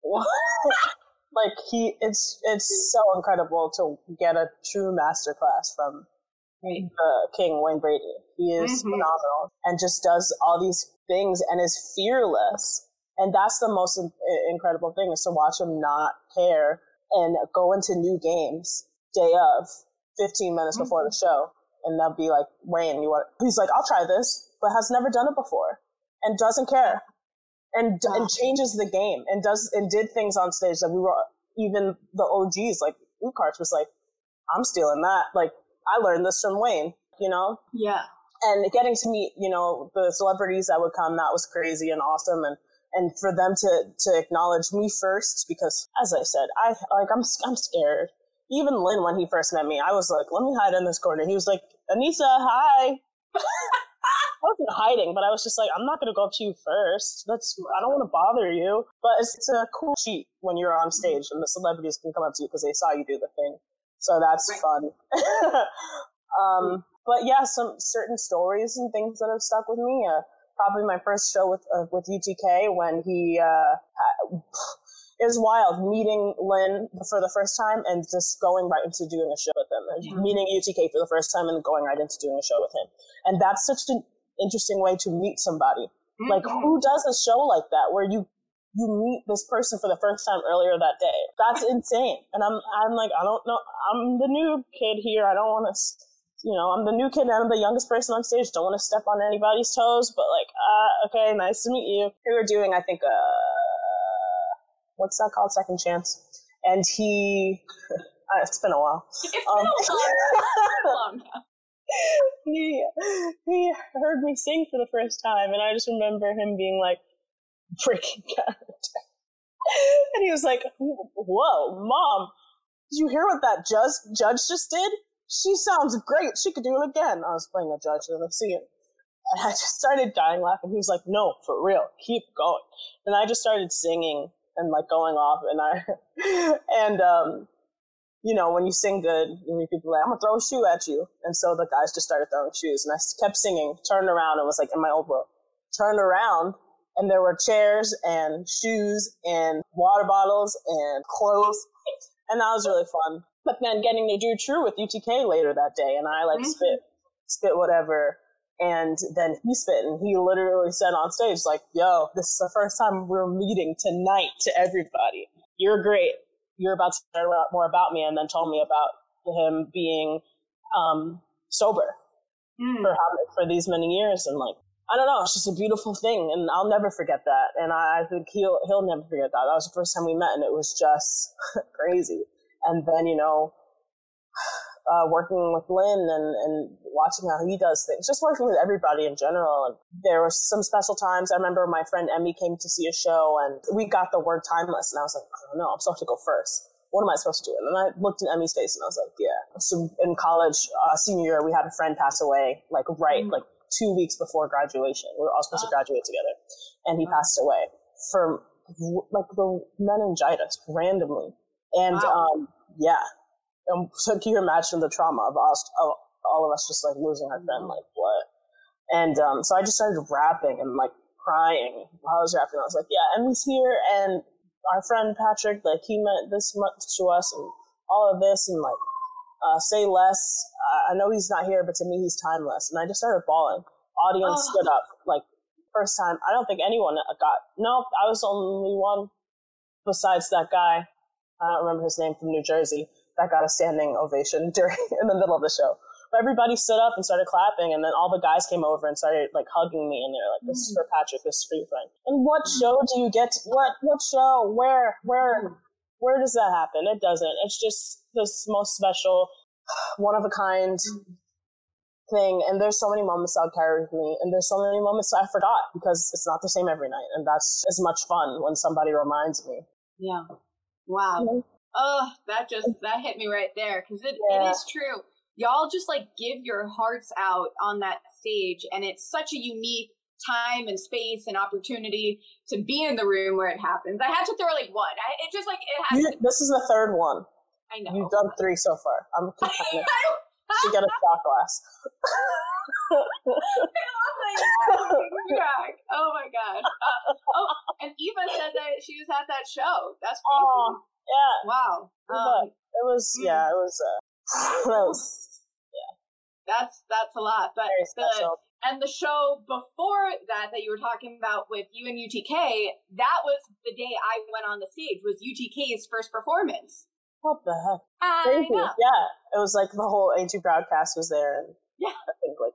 What? Like he, it's, it's so incredible to get a true masterclass from the King, Wayne Brady. He is mm-hmm. phenomenal and just does all these things and is fearless. And that's the most in- incredible thing is to watch him not care and go into new games day of fifteen minutes mm-hmm. before the show. And they'll be like, Wayne, you want, he's like, I'll try this, but has never done it before and doesn't care and, wow. and changes the game and does, and did things on stage that we were even the O Gs, like Utkarsh was like, I'm stealing that. Like, I learned this from Wayne, you know? Yeah. And getting to meet, you know, the celebrities that would come, that was crazy and awesome. And, and for them to, to acknowledge me first, because as I said, I like, I'm, I'm scared. Even Lynn, when he first met me, I was like, let me hide in this corner. He was like, Aneesa, hi. I wasn't hiding, but I was just like, I'm not going to go up to you first. That's, I don't want to bother you. But it's, it's a cool cheat when you're on stage and the celebrities can come up to you because they saw you do the thing. So that's fun. um, but yeah, some certain stories and things that have stuck with me. Uh, probably my first show with uh, with U T K when he uh, it was wild meeting Lynn for the first time and just going right into doing a show with him. And yeah. Meeting U T K for the first time and going right into doing a show with him. And that's such an interesting way to meet somebody. Mm-hmm. Like who does a show like that where you. You meet this person for the first time earlier that day. That's insane. And I'm, I'm like, I don't know. I'm the new kid here. I don't want to, you know, I'm the new kid. And I'm the youngest person on stage. Don't want to step on anybody's toes, but like, uh, okay, nice to meet you. We were doing, I think, uh, what's that called? Second Chance. And he, uh, it's been a while. It's been um, a while. It's been a he, he heard me sing for the first time. And I just remember him being like, freaking character. And he was like, whoa, Mom, did you hear what that judge, judge just did? She sounds great. She could do it again. I was playing a judge and I see him. And I just started dying laughing. He was like, no, for real, keep going. And I just started singing and like going off. And I, and, um, you know, when you sing good, you meet people like, I'm gonna throw a shoe at you. And so the guys just started throwing shoes. And I kept singing, turned around and was like, in my old world, turned around. And there were chairs and shoes and water bottles and clothes. And that was really fun. But then getting to do True with U T K later that day. And I like mm-hmm. spit, spit whatever. And then he spit and he literally said on stage, like, yo, this is the first time we're meeting tonight to everybody. You're great. You're about to learn more about me. And then told me about him being um, sober. mm. for how, for these many years. And like, I don't know, it's just a beautiful thing, and I'll never forget that. And I, I think he'll he'll never forget that. That was the first time we met, and it was just crazy. And then, you know, uh, working with Lynn and, and watching how he does things, just working with everybody in general. And there were some special times. I remember my friend Emmy came to see a show, and we got the word timeless, and I was like, I don't know, I'm supposed to go first. What am I supposed to do? And then I looked in Emmy's face, and I was like, yeah. So in college, uh, senior year, we had a friend pass away, like right, mm-hmm. like two weeks before graduation. We were all supposed oh. to graduate together, and he oh. passed away from like the meningitis randomly. And wow. um, yeah, and so can you imagine the trauma of us, of all of us just like losing our friend? Like what? And um, so I just started rapping and like crying while I was rapping. I was like, yeah, Emmy's here, and our friend Patrick, like he meant this much to us, and all of this, and like uh, say less. I know he's not here, but to me, he's timeless. And I just started bawling. Audience oh. stood up, like first time. I don't think anyone got. No, I was the only one besides that guy. I don't remember his name, from New Jersey, that got a standing ovation during in the middle of the show. But everybody stood up and started clapping, and then all the guys came over and started like hugging me, and they're like, "This is for Patrick. This is for your friend." And what show do you get? To, what what show? Where where where does that happen? It doesn't. It's just this most special, one of a kind thing. And there's so many moments I'll carry with me, and there's so many moments I forgot because it's not the same every night, and that's as much fun when somebody reminds me. Yeah. Wow. Mm-hmm. Oh, that just that hit me right there, because it, yeah. it is true. Y'all just like give your hearts out on that stage, and it's such a unique time and space and opportunity to be in the room where it happens. I had to throw like one. I, it just like it has. You, to- this is the third one. I know. You've done three so far. I'm kind of she got a shot glass. I love that. Oh my gosh. Uh, oh, and Eva said that she was at that show. That's crazy. Oh, yeah. Wow. Um, it was. Yeah. It was. Uh, Close. Yeah. That's that's a lot. But the, and the show before that that you were talking about with you and U T K, that was the day I went on the stage, was U T K's first performance. What the heck? I Crazy. Know. Yeah. It was like the whole A G broadcast was there, and yeah. I think like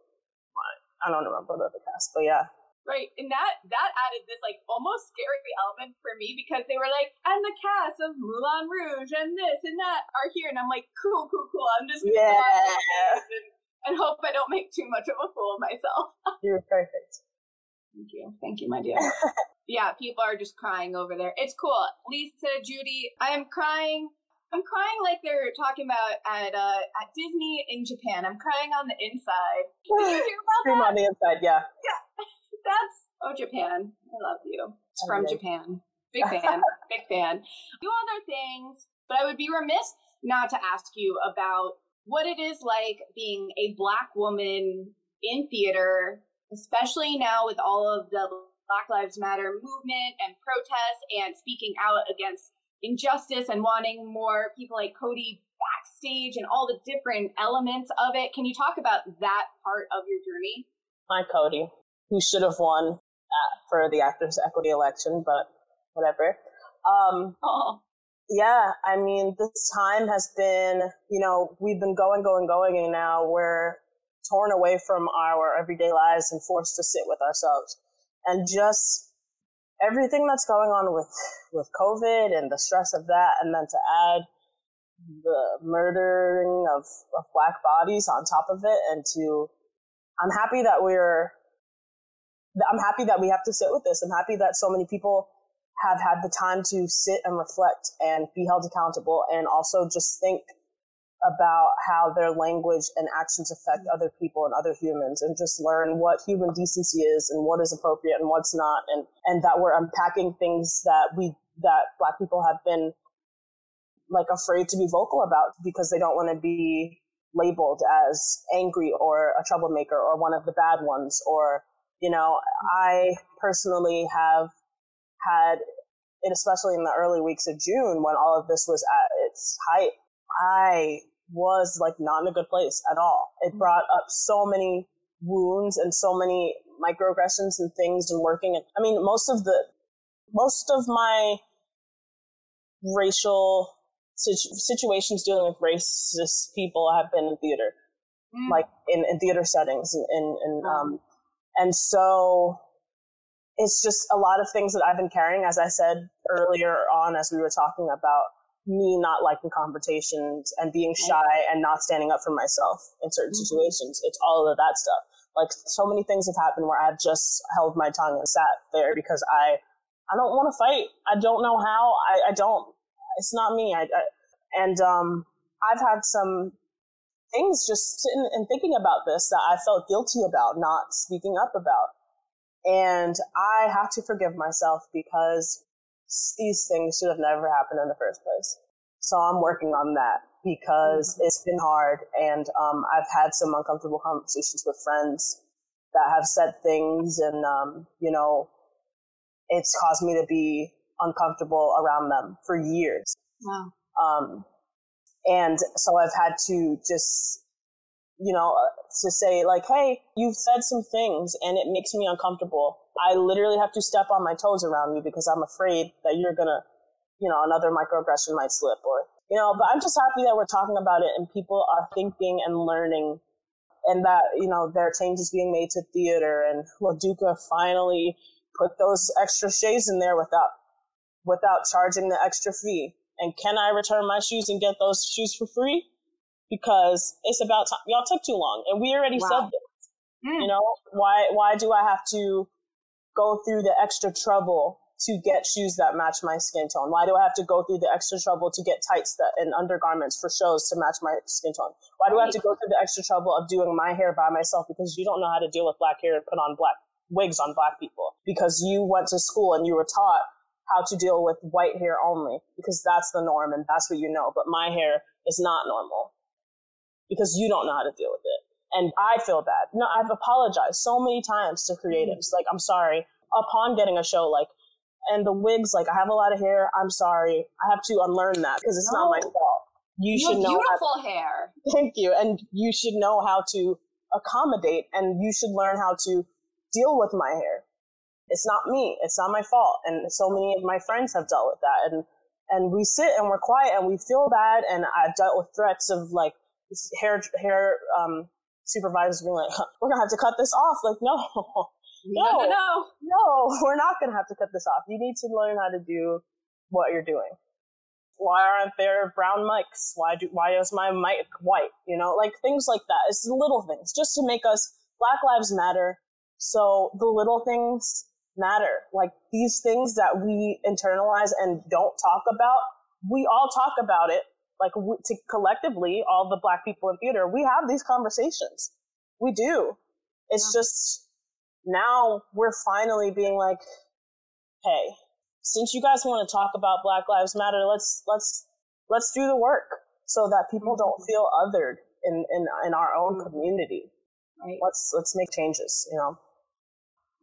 I don't remember the other cast, but yeah. Right, and that, that added this, like, almost scary element for me, because they were like, and the cast of Moulin Rouge and this and that are here. And I'm like, cool, cool, cool. I'm just going to yeah. go on this and, and hope I don't make too much of a fool of myself. You're perfect. Thank you. Thank you, my dear. Yeah, people are just crying over there. It's cool. Lisa, Judy, I am crying. I'm crying like they're talking about at uh, at Disney in Japan. I'm crying on the inside. Did you hear about that? I'm on the inside, yeah. Yeah. That's, oh, Japan. I love you. It's from okay. Japan. Big fan. Big fan. Do other things, but I would be remiss not to ask you about what it is like being a Black woman in theater, especially now with all of the Black Lives Matter movement and protests and speaking out against injustice and wanting more people like Cody backstage and all the different elements of it. Can you talk about that part of your journey? Hi, Cody. Who should have won for the Actors' Equity election, but whatever. Um, oh. Yeah, I mean, this time has been, you know, we've been going, going, going, and now we're torn away from our everyday lives and forced to sit with ourselves. And just everything that's going on with, with COVID and the stress of that, and then to add the murdering of, of Black bodies on top of it, and to, I'm happy that we're, I'm happy that we have to sit with this. I'm happy that so many people have had the time to sit and reflect and be held accountable, and also just think about how their language and actions affect other people and other humans, and just learn what human decency is and what is appropriate and what's not. And, and that we're unpacking things that we, that Black people have been like afraid to be vocal about because they don't want to be labeled as angry or a troublemaker or one of the bad ones, or, you know, I personally have had, and especially in the early weeks of June when all of this was at its height, I was like not in a good place at all. It brought up so many wounds and so many microaggressions and things and working. I mean, most of the, most of my racial situ- situations dealing with racist people have been in theater. mm. like in, in theater settings. And, and, and, um, and so it's just a lot of things that I've been carrying, as I said earlier on, as we were talking about me not liking confrontations and being shy and not standing up for myself in certain mm-hmm. situations. It's all of that stuff. Like, so many things have happened where I've just held my tongue and sat there because I, I don't want to fight. I don't know how. I, I don't, it's not me. I, I and, um, I've had some things just sitting and thinking about this that I felt guilty about not speaking up about. And I have to forgive myself because these things should have never happened in the first place. So I'm working on that because mm-hmm. it's been hard. And um, I've had some uncomfortable conversations with friends that have said things and, um, you know, it's caused me to be uncomfortable around them for years. Wow. Um, and so I've had to just, you know, to say like, hey, you've said some things and it makes me uncomfortable. I literally have to step on my toes around you because I'm afraid that you're going to, you know, another microaggression might slip or, you know, but I'm just happy that we're talking about it and people are thinking and learning and that, you know, there are changes being made to theater and LaDuca finally put those extra shades in there without, without charging the extra fee. And can I return my shoes and get those shoes for free? Because it's about time. Y'all took too long. And we already wow. said this. Mm. You know, why why do I have to go through the extra trouble to get shoes that match my skin tone? Why do I have to go through the extra trouble to get tights that, and undergarments for shows to match my skin tone? Why do I have to go through the extra trouble of doing my hair by myself because you don't know how to deal with black hair and put on black wigs on black people? Because you went to school and you were taught how to deal with white hair only because that's the norm and that's what you know. But my hair is not normal because you don't know how to deal with it. And I feel bad. No, I've apologized so many times to creatives. Like, I'm sorry. Upon getting a show, like, and the wigs, like, I have a lot of hair. I'm sorry. I have to unlearn that because it's no. not my fault. You, you should know. Beautiful to, hair. Thank you. And you should know how to accommodate and you should learn how to deal with my hair. It's not me. It's not my fault. And so many of my friends have dealt with that. And and we sit and we're quiet and we feel bad. And I've dealt with threats of like hair hair um, supervisors being like, we're going to have to cut this off. Like, no, no, no, no, no, we're not going to have to cut this off. You need to learn how to do what you're doing. Why aren't there brown mics? Why do why is my mic white? You know, like things like that. It's little things just to make us Black Lives Matter. So the little things matter. Like these things that we internalize and don't talk about, we all talk about it. Like we, to collectively, all the Black people in theater, we have these conversations. We do. It's yeah. just now we're finally being like, hey, since you guys want to talk about Black Lives Matter, let's let's let's do the work so that people mm-hmm. don't feel othered in in, in our own mm-hmm. community. Right. Let's let's make changes. You know.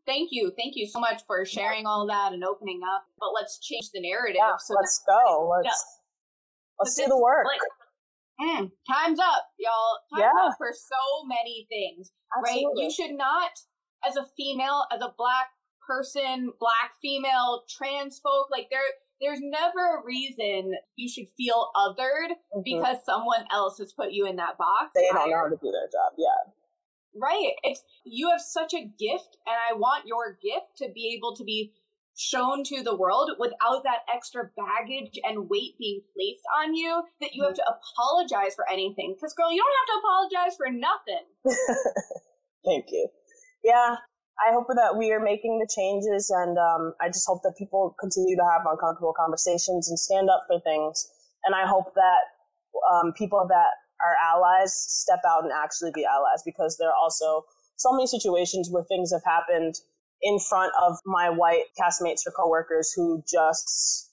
Thank you. Thank you so much for sharing all that and opening up. But let's change the narrative. Yeah, so let's go. Let's, no. let's do the work. Like, mm, time's up, y'all. Time's yeah. up for so many things, Absolutely. right? You should not, as a female, as a Black person, Black female, trans folk, like there, there's never a reason you should feel othered mm-hmm. because someone else has put you in that box. They don't know how to do their job. Yeah. Right. It's, you have such a gift and I want your gift to be able to be shown to the world without that extra baggage and weight being placed on you that you have to apologize for anything. Because girl, you don't have to apologize for nothing. Thank you. Yeah. I hope that we are making the changes and um, I just hope that people continue to have uncomfortable conversations and stand up for things. And I hope that um, people that our allies step out and actually be allies because there are also so many situations where things have happened in front of my white castmates or coworkers who just,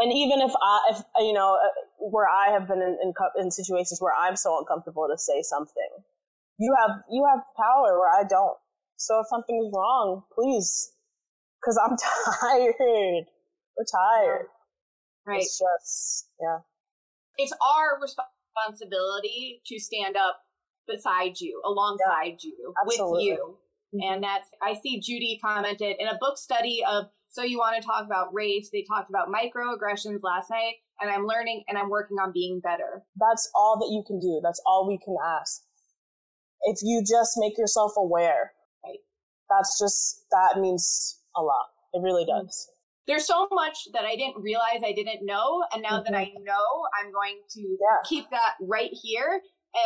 and even if I, if, you know, where I have been in, in, in situations where I'm so uncomfortable to say something, you have, you have power where I don't. So if something is wrong, please, cause I'm tired. We're tired. Right. It's just, yeah. It's our responsibility to stand up beside you, alongside yeah, you, absolutely. with you. Mm-hmm. And that's, I see Judy commented in a book study of, so you want to talk about race. They talked about microaggressions last night. and I'm learning and I'm working on being better. That's all that you can do. That's all we can ask. If you just make yourself aware, right? That's just, that means a lot. It really does. There's so much that I didn't realize I didn't know. And now mm-hmm. that I know, I'm going to yeah. keep that right here.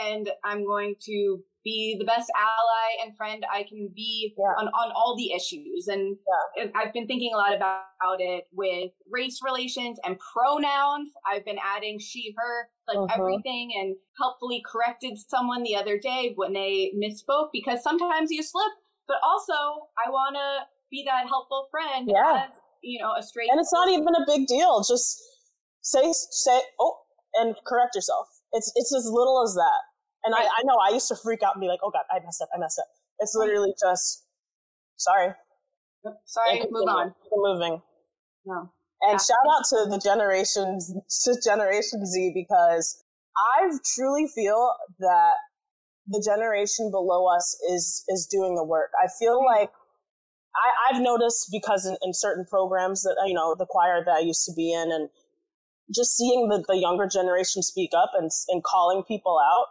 And I'm going to be the best ally and friend I can be yeah. on, on all the issues. And yeah. I've been thinking a lot about it with race relations and pronouns. I've been adding she, her, like uh-huh. everything, and helpfully corrected someone the other day when they misspoke, because sometimes you slip, but also I want to be that helpful friend. Yeah. As, you know, a straight. And it's person. Not even a big deal. Just say, say, oh, and correct yourself. It's, it's as little as that. And right. I, I know I used to freak out and be like, oh God, I messed up. I messed up. It's literally just, sorry. Sorry. Move continue. On. Keep moving. No. And That's shout true. Out to the generations, to Generation Z, because I truly feel that the generation below us is, is doing the work. I feel like I, I've noticed, because in, in certain programs that, you know, the choir that I used to be in, and just seeing the, the younger generation speak up and, and calling people out,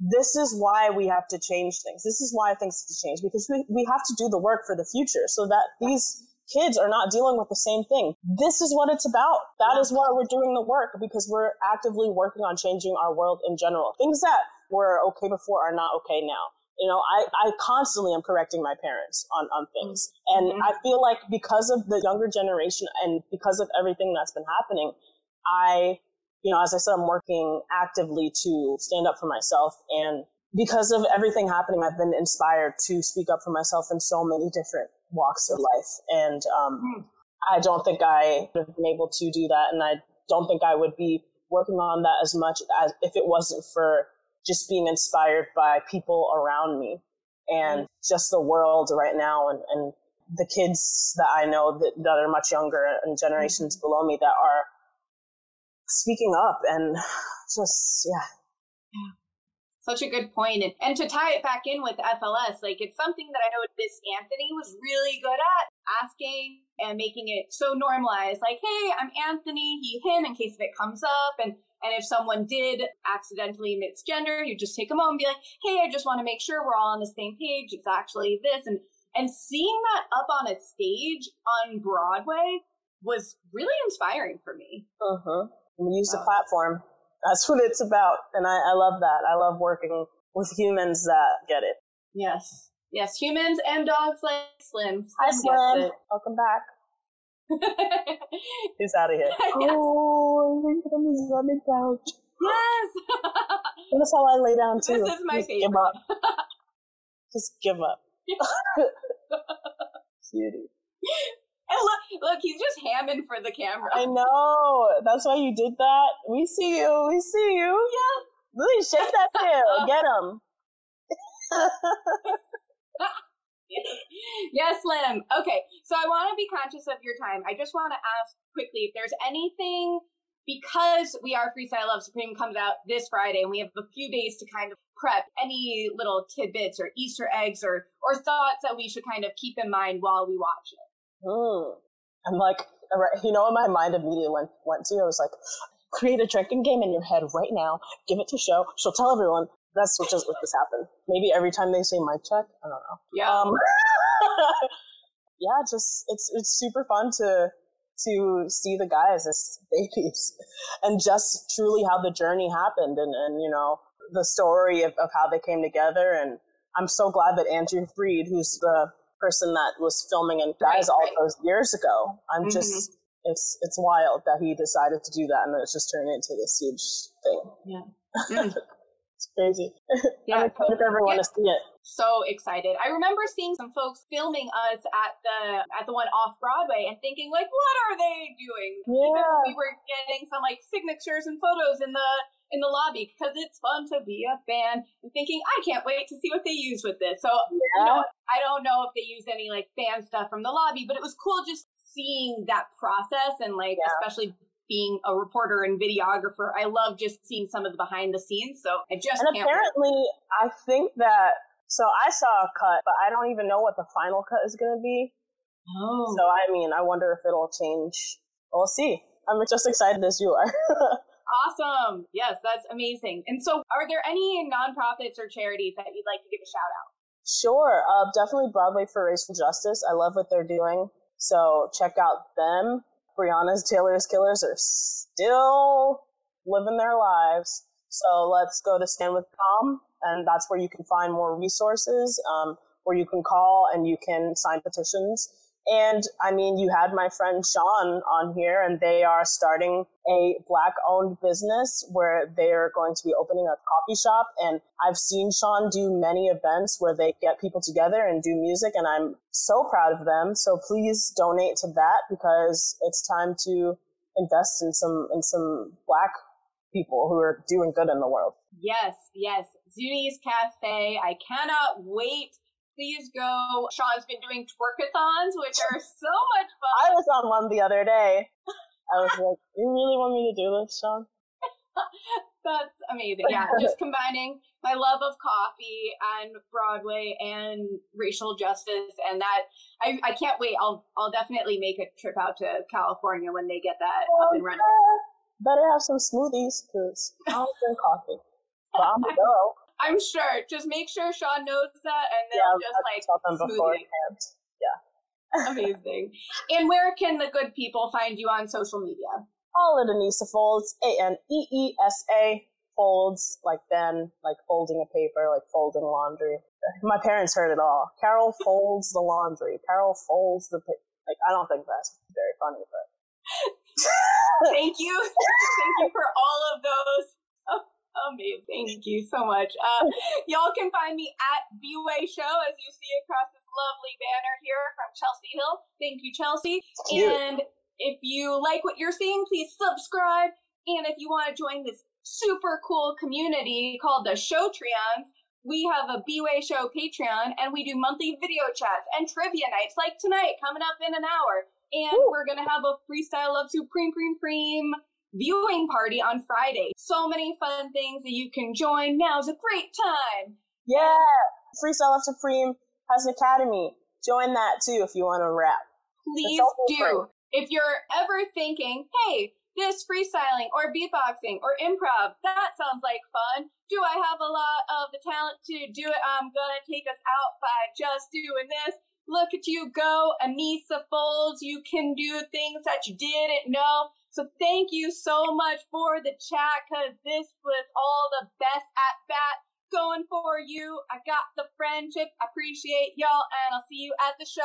this is why we have to change things. This is why things have to change, because we, we have to do the work for the future so that these kids are not dealing with the same thing. This is what it's about. That is why we're doing the work, because we're actively working on changing our world in general. Things that were okay before are not okay now. You know, I, I constantly am correcting my parents on, on things. And mm-hmm. I feel like because of the younger generation and because of everything that's been happening, I... You know, as I said, I'm working actively to stand up for myself. And because of everything happening, I've been inspired to speak up for myself in so many different walks of life. And um, I don't think I would have been able to do that. And I don't think I would be working on that as much as if it wasn't for just being inspired by people around me and just the world right now, and, and the kids that I know that, that are much younger and generations mm-hmm. below me that are speaking up and just, yeah. yeah. Such a good point. And, and to tie it back in with F L S, like, it's something that I noticed Anthony was really good at, asking and making it so normalized. Like, hey, I'm Anthony, he, him, in case if it comes up. And, and if someone did accidentally misgender, you just take a moment and be like, hey, I just want to make sure we're all on the same page. It's actually this. And, and seeing that up on a stage on Broadway was really inspiring for me. Uh-huh. We use the platform. That's what it's about. And I, I love that. I love working with humans that get it. Yes. Yes. Humans and dogs like Slim. Hi, Slim. Welcome back. He's out of here. Yes. Oh, I think I'm his running couch. Yes. And that's how I lay down, too. This is my Just favorite. Give up. Just give up. Cutie. And look, look, he's just hamming for the camera. I know. That's why you did that. We see you. We see you. Yeah. Really shake that tail. Get him. Yes, Lim. Okay. So I want to be conscious of your time. I just want to ask quickly if there's anything, because We Are Freestyle Love Supreme comes out this Friday and we have a few days to kind of prep, any little tidbits or Easter eggs or, or thoughts that we should kind of keep in mind while we watch it. Mm. I'm like, you know, in my mind immediately went, went to, I was like, create a drinking game in your head right now, give it to Sho, she'll tell everyone. That's what just what this happened. Maybe every time they say mic check, I don't know. Yeah. Um, yeah, just, it's, it's super fun to, to see the guys as babies and just truly how the journey happened and, and, you know, the story of, of how they came together. And I'm so glad that Andrew Freed, who's the person that was filming and guys right, all right. those years ago. I'm mm-hmm. just, it's it's wild that he decided to do that and it's just turned into this huge thing. Yeah, mm. It's crazy. Yeah, I'm excited for everyone yeah. to see it. So excited! I remember seeing some folks filming us at the at the one off Broadway and thinking like, what are they doing? Yeah, we were getting some like signatures and photos in the. in the lobby because it's fun to be a fan and thinking, I can't wait to see what they use with this. So yeah. you know, I don't know if they used any like fan stuff from the lobby, but it was cool just seeing that process and like, yeah. especially being a reporter and videographer. I love just seeing some of the behind the scenes. So I just And can't apparently wait. I think that, so I saw a cut, but I don't even know what the final cut is going to be. Oh. So I mean, I wonder if it'll change. We'll see. I'm just excited as you are. Awesome. Yes, that's amazing. And so are there any nonprofits or charities that you'd like to give a shout out? Sure. Uh, definitely Broadway for Racial Justice. I love what they're doing. So check out them. Breonna's Taylor's Killers are still living their lives. So let's go to Stand With Tom. And that's where you can find more resources, um, where you can call and you can sign petitions. And I mean, you had my friend Sean on here, and they are starting a Black owned business where they are going to be opening a coffee shop. And I've seen Sean do many events where they get people together and do music, and I'm so proud of them. So please donate to that, because it's time to invest in some, in some Black people who are doing good in the world. Yes, yes. Zuni's Cafe. I cannot wait. Please go. Sean's been doing twerkathons, which are so much fun. I was on one the other day. I was like, you really want me to do this, Sean? That's amazing. Yeah, just combining my love of coffee and Broadway and racial justice, and that I, I can't wait. I'll I'll definitely make a trip out to California when they get that oh, up and running. Yeah. Better have some smoothies, because I don't drink coffee. But I'm going to go. I'm sure. Just make sure Sean knows that, and then yeah, just like them beforehand. Yeah. Amazing. And where can the good people find you on social media? All at Aneesa Folds, A N E E S A Folds, like Ben, like folding a paper, like folding laundry. My parents heard it all. Carol folds the laundry. Carol folds the paper. Like, I don't think that's very funny, but thank you. Thank you for all of those. Amazing. Thank you so much. Uh, y'all can find me at bwaySHO, as you see across this lovely banner here from Chelsea Hill. Thank you, Chelsea. And if you like what you're seeing, please subscribe. And if you want to join this super cool community called the Showtreons, we have a bwaySHO Patreon, and we do monthly video chats and trivia nights like tonight, coming up in an hour. And Ooh. We're going to have a Freestyle Love Supreme, Supreme, Supreme viewing party on Friday. So many fun things that you can join. Now's a great time. Yeah. Freestyle Love Supreme has an academy. Join that too if you want to rap. Please do. If you're ever thinking, hey, this freestyling or beatboxing or improv, that sounds like fun. Do I have a lot of the talent to do it? I'm going to take us out by just doing this. Look at you go, Aneesa Folds. You can do things that you didn't know. So thank you so much for the chat, because this was all the best at bat going for you. I got the friendship. I appreciate y'all, and I'll see you at the show.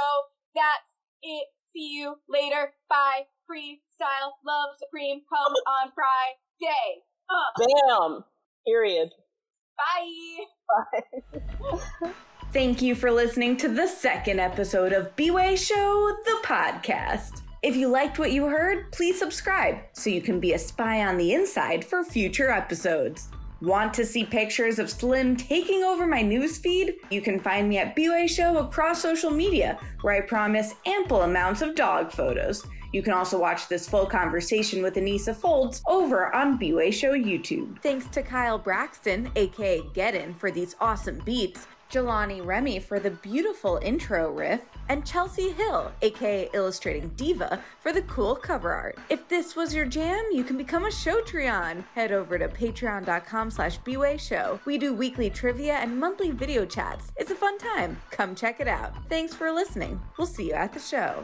That's it. See you later. Bye. Freestyle Love Supreme come on Friday. Uh. Bam. Period. Bye. Bye. Thank you for listening to the second episode of bwaySHO, the podcast. If you liked what you heard, please subscribe so you can be a spy on the inside for future episodes. Want to see pictures of Slim taking over my newsfeed? You can find me at bwaySHO across social media, where I promise ample amounts of dog photos. You can also watch this full conversation with Aneesa Folds over on bwaySHO YouTube. Thanks to Kyle Braxton, aka Geddon, for these awesome beats, Jelani Remy for the beautiful intro riff, and Chelsea Hill, aka Illustrating Diva, for the cool cover art. If this was your jam, you can become a Showtreon. Head over to patreon.com slash bwaySHO. We do weekly trivia and monthly video chats. It's a fun time. Come check it out. Thanks for listening. We'll see you at the show.